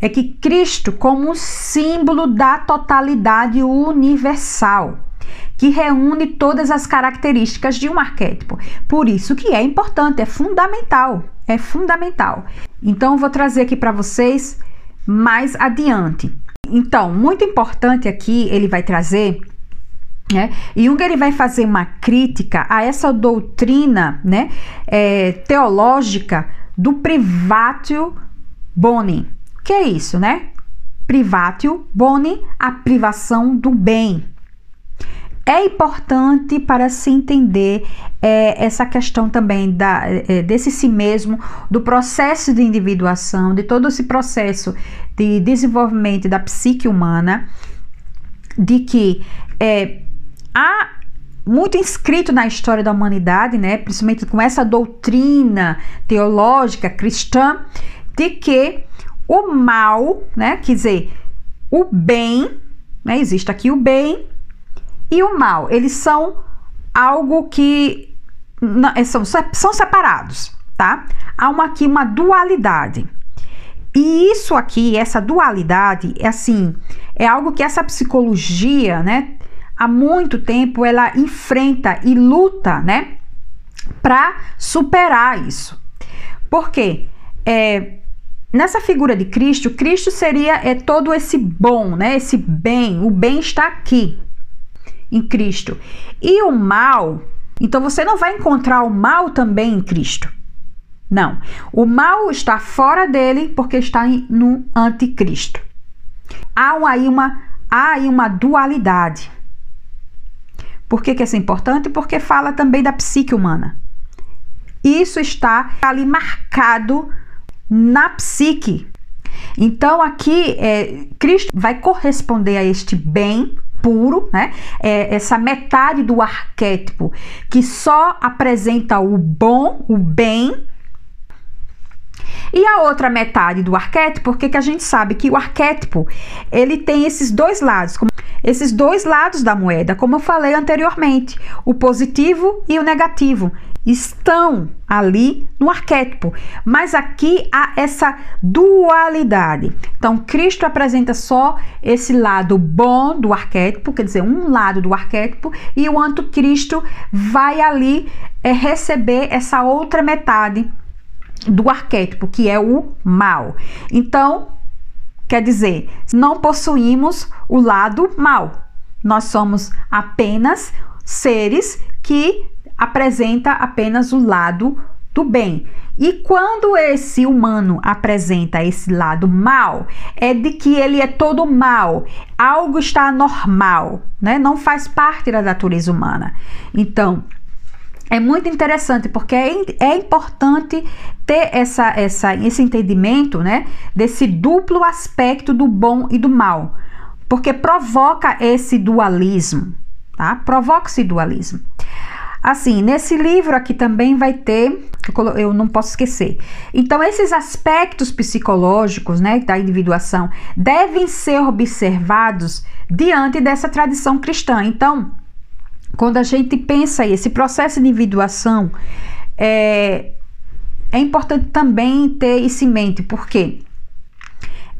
é que Cristo como símbolo da totalidade universal, que reúne todas as características de um arquétipo. Por isso que é importante, é fundamental, é fundamental. Então, eu vou trazer aqui para vocês mais adiante. Então, muito importante aqui, ele vai trazer, né? Jung, ele vai fazer uma crítica a essa doutrina, né, teológica do privatio boni. O que é isso, né? Privatio boni, a privação do bem. É importante para se entender essa questão também desse si mesmo, do processo de individuação, de todo esse processo de desenvolvimento da psique humana, de que há muito inscrito na história da humanidade, né, principalmente com essa doutrina teológica cristã, de que o mal, né, quer dizer, o bem, né, existe aqui o bem e o mal, eles são algo que são separados, tá? Há aqui uma dualidade. E isso aqui, essa dualidade, é assim, é algo que essa psicologia, né, há muito tempo ela enfrenta e luta, né, para superar isso. Porque nessa figura de Cristo, Cristo seria todo esse bom, né, esse bem, o bem está aqui em Cristo. E o mal, então você não vai encontrar o mal também em Cristo. Não, o mal está fora dele porque está no anticristo. Há aí uma dualidade. Por que isso é importante? Porque fala também da psique humana. Isso está ali marcado na psique. Então aqui Cristo vai corresponder a este bem puro, né? Essa metade do arquétipo que só apresenta o bom, o bem. E a outra metade do arquétipo, porque que a gente sabe que o arquétipo ele tem esses dois lados, esses dois lados da moeda, como eu falei anteriormente, o positivo e o negativo estão ali no arquétipo, mas aqui há essa dualidade. Então Cristo apresenta só esse lado bom do arquétipo, quer dizer, um lado do arquétipo, e o anticristo vai ali receber essa outra metade do arquétipo, que é o mal. Então, quer dizer, não possuímos o lado mal. Nós somos apenas seres que apresenta apenas o lado do bem. E quando esse humano apresenta esse lado mal, é de que ele é todo mal, algo está anormal, né? Não faz parte da natureza humana. Então, é muito interessante, porque é importante ter esse entendimento, né, desse duplo aspecto do bom e do mal, porque provoca esse dualismo, tá? Provoca esse dualismo. Assim, nesse livro aqui também vai ter, eu não posso esquecer. Então, esses aspectos psicológicos, né, da individuação devem ser observados diante dessa tradição cristã. Então, quando a gente pensa esse processo de individuação, é importante também ter isso em mente, porque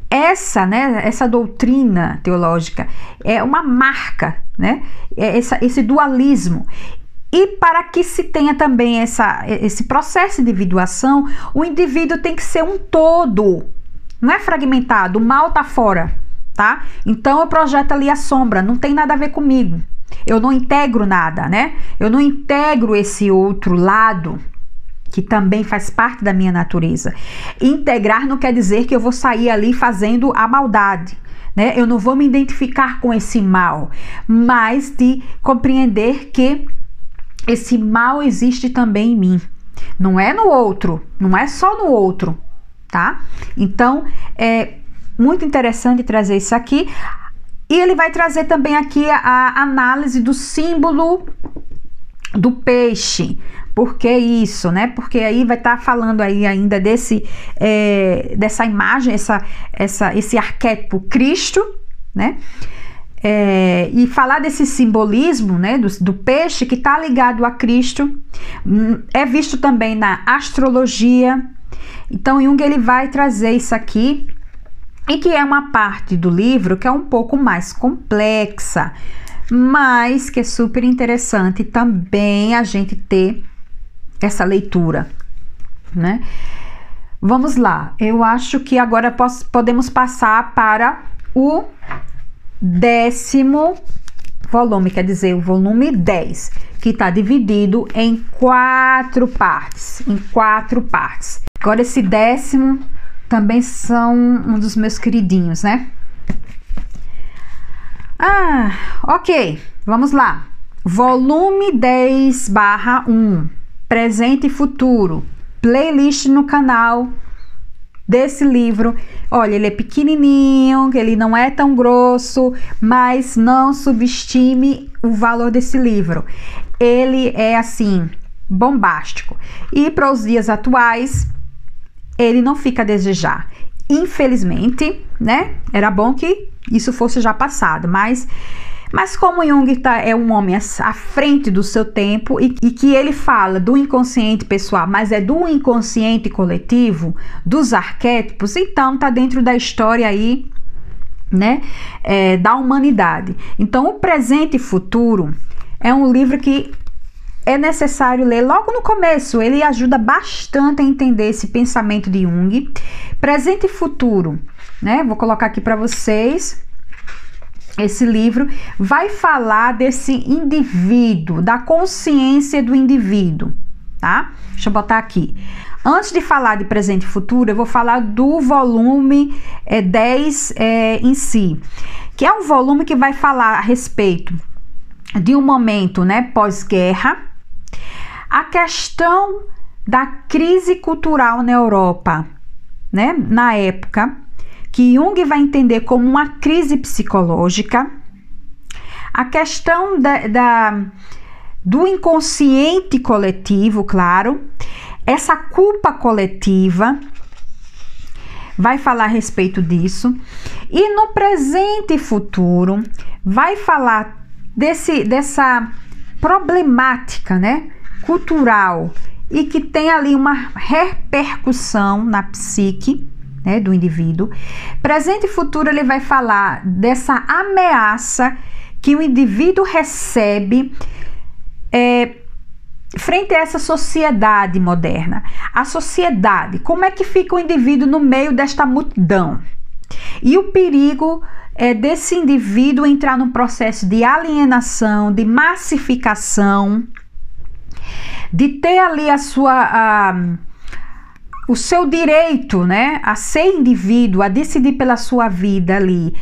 essa doutrina teológica é uma marca, né? Esse dualismo. E para que se tenha também esse processo de individuação, o indivíduo tem que ser um todo, não é fragmentado, o mal está fora, tá? Então eu projeto ali a sombra, não tem nada a ver comigo. Eu não integro nada, né? Eu não integro esse outro lado que também faz parte da minha natureza. Integrar não quer dizer que eu vou sair ali fazendo a maldade, né? Eu não vou me identificar com esse mal, mas de compreender que esse mal existe também em mim. Não é no outro, não é só no outro, tá? Então, é muito interessante trazer isso aqui. E ele vai trazer também aqui a análise do símbolo do peixe. Por que isso, né? Porque aí vai estar falando aí ainda dessa imagem, esse arquétipo Cristo, né? E falar desse simbolismo, né, do peixe que está ligado a Cristo, é visto também na astrologia. Então Jung ele vai trazer isso aqui, e que é uma parte do livro que é um pouco mais complexa, mas que é super interessante também a gente ter essa leitura, né? Vamos lá, eu acho que agora podemos passar para o 10º volume, quer dizer, o volume 10, que está dividido em 4 partes, Agora esse 10º também são um dos meus queridinhos, né? Ah, ok, vamos lá. Volume 10/1, presente e futuro, playlist no canal desse livro. Olha, ele é pequenininho, ele não é tão grosso, mas não subestime o valor desse livro. Ele é assim, bombástico. E para os dias atuais, ele não fica a desejar. Infelizmente, né? Era bom que isso fosse já passado, mas como Jung é um homem à frente do seu tempo e que ele fala do inconsciente pessoal, mas é do inconsciente coletivo, dos arquétipos, então tá dentro da história aí, né, da humanidade. Então, O Presente e Futuro é um livro que é necessário ler logo no começo, ele ajuda bastante a entender esse pensamento de Jung. Presente e Futuro, né? Vou colocar aqui para vocês. Esse livro vai falar desse indivíduo, da consciência do indivíduo, tá? Deixa eu botar aqui. Antes de falar de Presente e Futuro, eu vou falar do volume 10 em si, que é um volume que vai falar a respeito de um momento, né, pós-guerra, a questão da crise cultural na Europa, né, na época, que Jung vai entender como uma crise psicológica, a questão do inconsciente coletivo, claro, essa culpa coletiva, vai falar a respeito disso, e no Presente e Futuro vai falar dessa problemática, né, cultural, e que tem ali uma repercussão na psique, né, do indivíduo. Presente e Futuro ele vai falar dessa ameaça que o indivíduo recebe frente a essa sociedade moderna. A sociedade, como é que fica o indivíduo no meio desta multidão? E o perigo é desse indivíduo entrar num processo de alienação, de massificação, de ter ali o seu direito, né, a ser indivíduo, a decidir pela sua vida ali,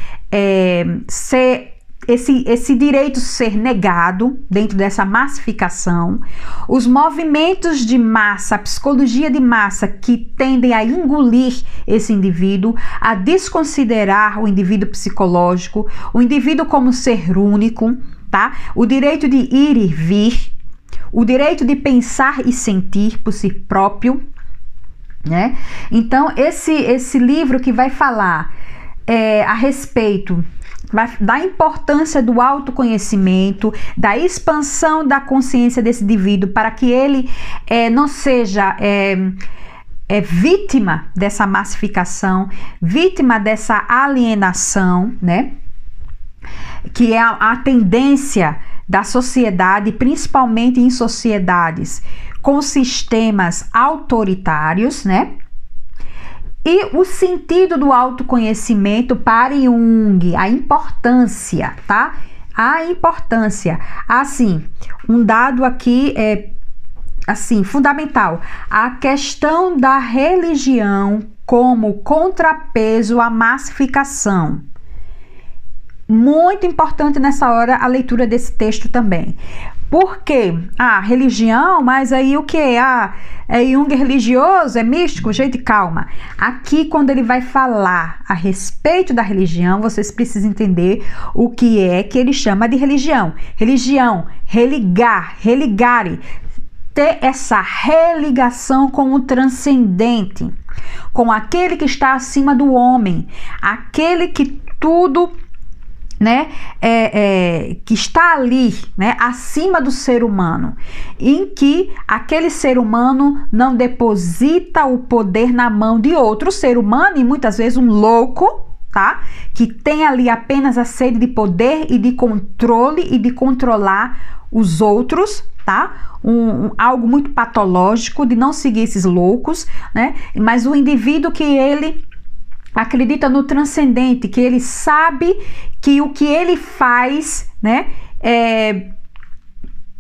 ser esse direito ser negado dentro dessa massificação, os movimentos de massa, a psicologia de massa que tendem a engolir esse indivíduo, a desconsiderar o indivíduo psicológico, o indivíduo como ser único, tá? O direito de ir e vir, o direito de pensar e sentir por si próprio, né? Então, esse livro que vai falar a respeito da importância do autoconhecimento, da expansão da consciência desse indivíduo para que ele não seja vítima dessa massificação, vítima dessa alienação, né? Que é a tendência da sociedade, principalmente em sociedades com sistemas autoritários, né? E o sentido do autoconhecimento para Jung, a importância, tá? A importância. Assim, um dado aqui é, assim, fundamental. A questão da religião como contrapeso à massificação. Muito importante nessa hora a leitura desse texto também. Por quê? Ah, religião, mas aí o que? Ah, é Jung religioso, é místico? Gente, calma. Aqui, quando ele vai falar a respeito da religião, vocês precisam entender o que é que ele chama de religião. Religião, religar, religare. Ter essa religação com o transcendente, com aquele que está acima do homem, aquele que tudo, né, que está ali, né, acima do ser humano, em que aquele ser humano não deposita o poder na mão de outro ser humano e muitas vezes um louco, tá? Que tem ali apenas a sede de poder e de controle e de controlar os outros, tá? Algo muito patológico de não seguir esses loucos, né? Mas o indivíduo que ele acredita no transcendente, que ele sabe que o que ele faz, né,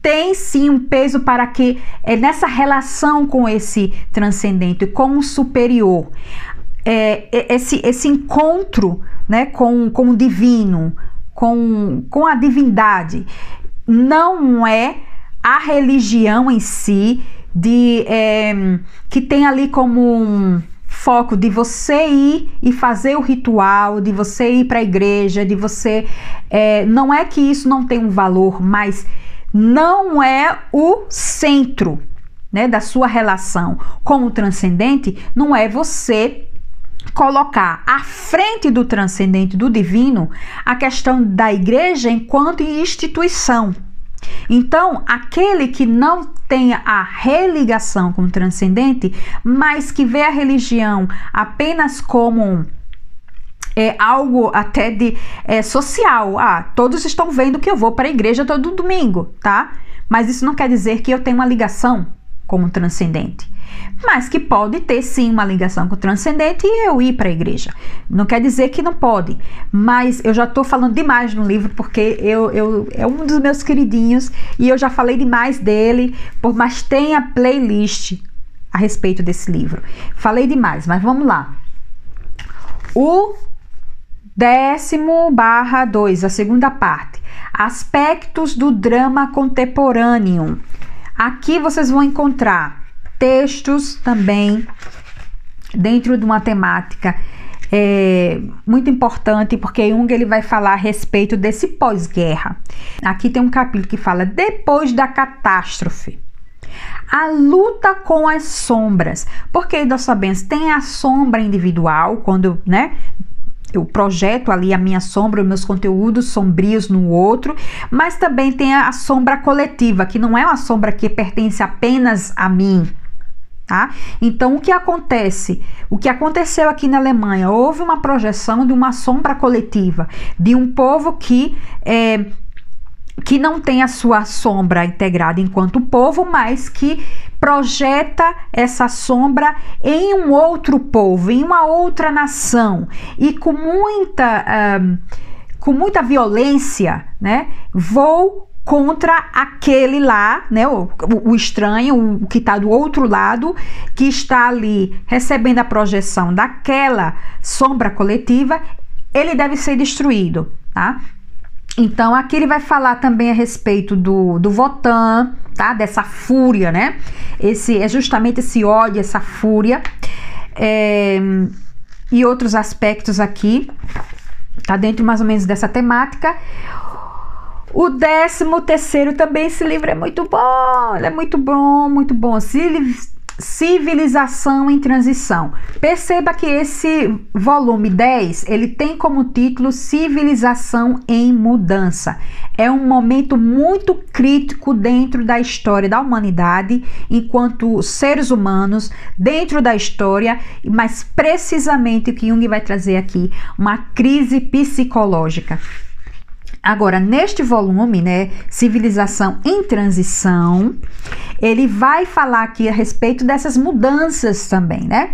tem sim um peso para que nessa relação com esse transcendente, com o superior, esse encontro, né, com o divino, com a divindade, não é a religião em si que tem ali como um foco de você ir e fazer o ritual, de você ir para a igreja, de você... não é que isso não tem um valor, mas não é o centro, né, da sua relação com o transcendente. Não é você colocar à frente do transcendente, do divino, a questão da igreja enquanto instituição. Então, aquele que não tenha a religação com o transcendente, mas que vê a religião apenas como algo até de social. Ah, todos estão vendo que eu vou para a igreja todo domingo, tá? Mas isso não quer dizer que eu tenho uma ligação com o transcendente. Mas que pode ter sim uma ligação com o transcendente e eu ir para a igreja. Não quer dizer que não pode. Mas eu já estou falando demais no livro, porque é um dos meus queridinhos e eu já falei demais dele, mas tem a playlist a respeito desse livro. Falei demais, mas vamos lá. O 10/2, a segunda parte. Aspectos do drama contemporâneo. Aqui vocês vão encontrar textos também dentro de uma temática muito importante, porque Jung ele vai falar a respeito desse pós-guerra. Aqui tem um capítulo que fala depois da catástrofe. A luta com as sombras, porque nós sabemos, tem a sombra individual, quando, né, eu projeto ali a minha sombra, os meus conteúdos sombrios no outro, mas também tem a sombra coletiva, que não é uma sombra que pertence apenas a mim, tá? Então, o que acontece? O que aconteceu aqui na Alemanha? Houve uma projeção de uma sombra coletiva, de um povo que não tem a sua sombra integrada enquanto povo, mas que projeta essa sombra em um outro povo, em uma outra nação, e com muita violência, né, vou contra aquele lá, né, o estranho, o que está do outro lado, que está ali recebendo a projeção daquela sombra coletiva. Ele deve ser destruído, tá? Então, aqui ele vai falar também a respeito do Votan, tá? Dessa fúria, né? É justamente esse ódio, essa fúria. E outros aspectos aqui, tá? Dentro mais ou menos dessa temática. O 13º também, esse livro é muito bom. Ele é muito bom, muito bom. Civilização em Transição. Perceba que esse volume 10, ele tem como título Civilização em Mudança. É um momento muito crítico dentro da história da humanidade, enquanto seres humanos, dentro da história, mas precisamente o que Jung vai trazer aqui, uma crise psicológica. Agora, neste volume, né, Civilização em Transição, ele vai falar aqui a respeito dessas mudanças também, né?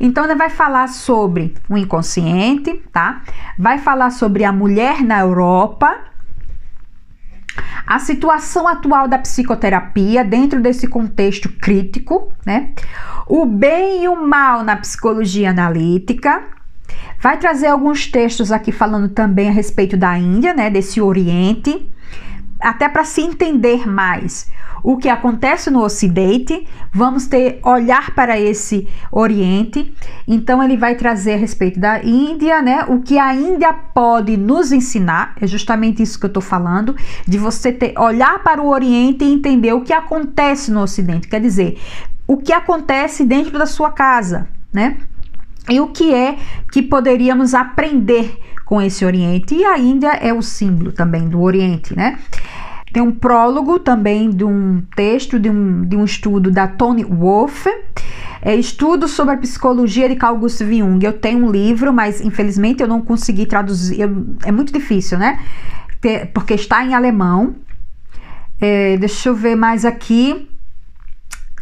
Então, ele vai falar sobre o inconsciente, tá? Vai falar sobre a mulher na Europa, a situação atual da psicoterapia dentro desse contexto crítico, né? O bem e o mal na psicologia analítica. Vai trazer alguns textos aqui falando também a respeito da Índia, né, desse Oriente, até para se entender mais o que acontece no Ocidente. Vamos ter olhar para esse Oriente. Então ele vai trazer a respeito da Índia, né, o que a Índia pode nos ensinar. É justamente isso que eu estou falando, de você olhar para o Oriente e entender o que acontece no Ocidente. Quer dizer, o que acontece dentro da sua casa, né? E o que é que poderíamos aprender com esse Oriente? E a Índia é o símbolo também do Oriente, né? Tem um prólogo também de um texto, de um estudo da Toni Wolff. Estudos sobre a psicologia de Carl Gustav Jung. Eu tenho um livro, mas infelizmente eu não consegui traduzir. É muito difícil, né? Porque está em alemão. Deixa eu ver mais aqui.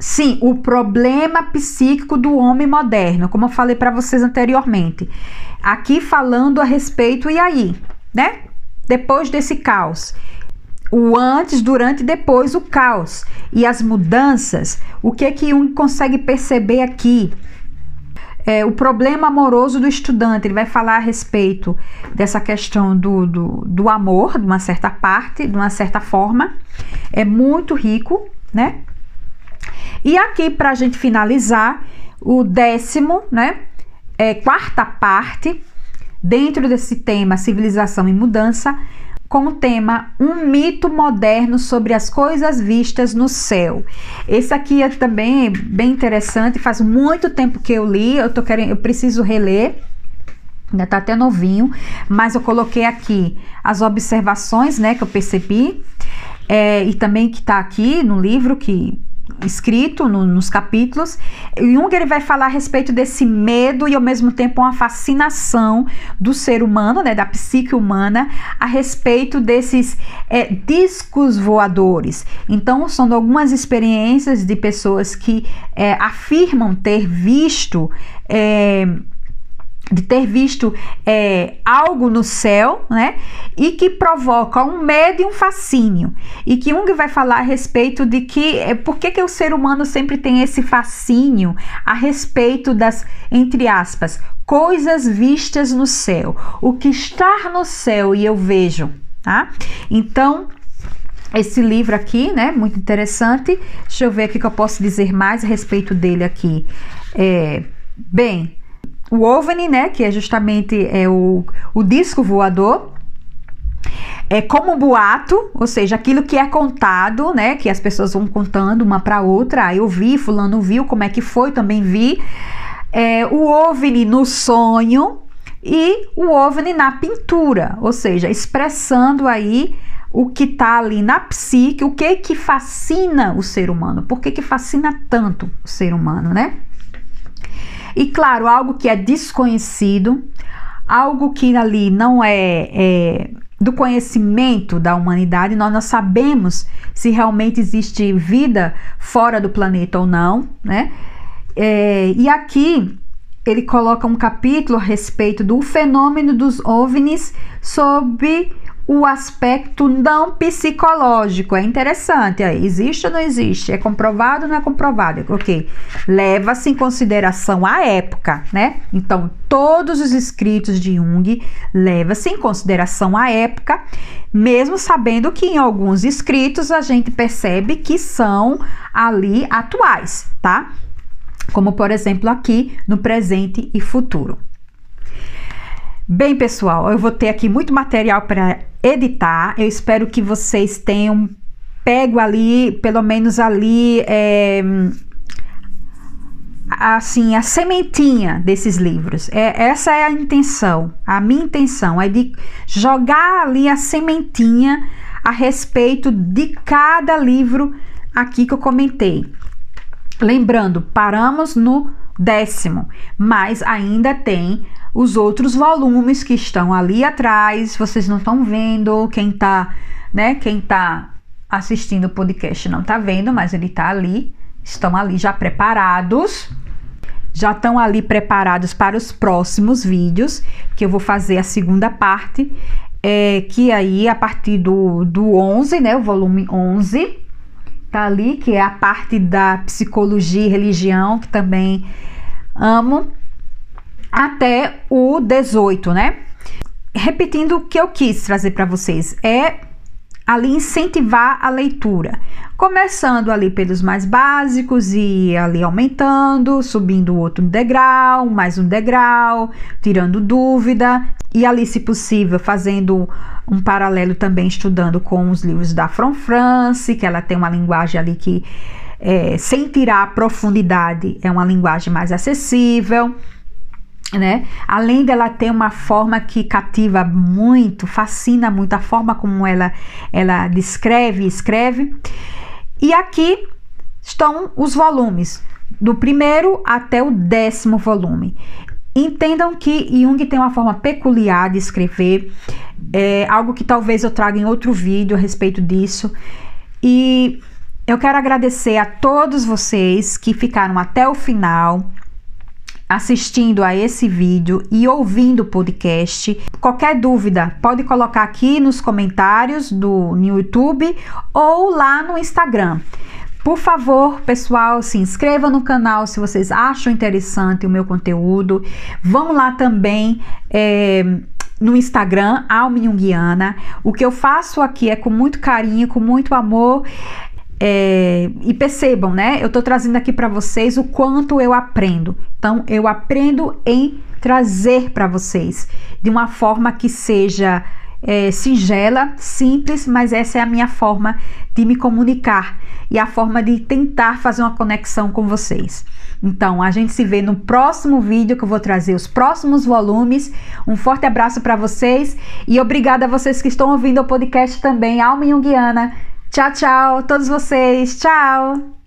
Sim, o problema psíquico do homem moderno, como eu falei para vocês anteriormente. Aqui falando a respeito, e aí, né? Depois desse caos. O antes, durante e depois, o caos e as mudanças. O que é que Jung consegue perceber aqui? O problema amoroso do estudante. Ele vai falar a respeito dessa questão do amor, de uma certa parte, de uma certa forma. É muito rico, né? E aqui, para a gente finalizar, o 10º, né? Quarta parte, dentro desse tema Civilização e Mudança, com o tema Um Mito Moderno sobre as Coisas Vistas no Céu. Esse aqui é também bem interessante, faz muito tempo que eu li, eu preciso reler, ainda tá até novinho, mas eu coloquei aqui as observações, né, que eu percebi, e também que tá aqui no livro, que escrito nos capítulos. Jung, ele vai falar a respeito desse medo e ao mesmo tempo uma fascinação do ser humano, né, da psique humana, a respeito desses discos voadores. Então, são algumas experiências de pessoas que afirmam ter visto algo no céu, né? E que provoca um medo e um fascínio. E que Jung vai falar a respeito de que por que o ser humano sempre tem esse fascínio a respeito das, entre aspas, coisas vistas no céu. O que está no céu e eu vejo, tá? Então, esse livro aqui, né? Muito interessante. Deixa eu ver aqui o que eu posso dizer mais a respeito dele aqui. Bem... O OVNI, né, que é justamente o disco voador, é como um boato, ou seja, aquilo que é contado, né, que as pessoas vão contando uma para outra. Eu vi, fulano viu, como é que foi, também vi. O OVNI no sonho e o OVNI na pintura, ou seja, expressando aí o que está ali na psique, o que fascina o ser humano, por que fascina tanto o ser humano, né? E claro, algo que é desconhecido, algo que ali não é do conhecimento da humanidade, nós não sabemos se realmente existe vida fora do planeta ou não, né? E aqui ele coloca um capítulo a respeito do fenômeno dos OVNIs sob o aspecto não psicológico. É interessante, existe ou não existe, é comprovado ou não é comprovado, ok, leva-se em consideração a época, né? Então todos os escritos de Jung leva-se em consideração a época, mesmo sabendo que em alguns escritos a gente percebe que são ali atuais, tá? Como por exemplo aqui no Presente e Futuro. Bem, pessoal, eu vou ter aqui muito material para editar. Eu espero que vocês tenham pego ali, pelo menos ali, assim, a sementinha desses livros. Essa é a intenção, a minha intenção é de jogar ali a sementinha a respeito de cada livro aqui que eu comentei. Lembrando, paramos no 10º, mas ainda tem os outros volumes que estão ali atrás, vocês não estão vendo, quem tá assistindo o podcast não tá vendo, mas ele tá ali, estão ali já preparados, para os próximos vídeos, que eu vou fazer a segunda parte, que aí a partir do 11, né, o volume 11, tá ali, que é a parte da psicologia e religião, que também amo, até o 18, né? Repetindo o que eu quis trazer para vocês, ali incentivar a leitura, começando ali pelos mais básicos e ali aumentando, subindo outro degrau, mais um degrau, tirando dúvida e ali, se possível, fazendo um paralelo também, estudando com os livros da Von Franz, que ela tem uma linguagem ali que, sem tirar a profundidade, é uma linguagem mais acessível, né? Além dela ter uma forma que cativa muito, fascina muito, a forma como ela descreve e escreve. E aqui estão os volumes do primeiro até o 10º volume. Entendam que Jung tem uma forma peculiar de escrever, algo que talvez eu traga em outro vídeo a respeito disso. E eu quero agradecer a todos vocês que ficaram até o final assistindo a esse vídeo e ouvindo o podcast. Qualquer dúvida pode colocar aqui nos comentários no YouTube ou lá no Instagram. Por favor, pessoal, se inscreva no canal se vocês acham interessante o meu conteúdo. Vão lá também no Instagram, Alma Junguiana. O que eu faço aqui é com muito carinho, com muito amor. E percebam, né? Eu tô trazendo aqui para vocês o quanto eu aprendo. Então, eu aprendo em trazer para vocês de uma forma que seja singela, simples, mas essa é a minha forma de me comunicar e a forma de tentar fazer uma conexão com vocês. Então, a gente se vê no próximo vídeo, que eu vou trazer os próximos volumes. Um forte abraço para vocês e obrigada a vocês que estão ouvindo o podcast também, Alma Junguiana. Tchau, tchau, todos vocês, tchau!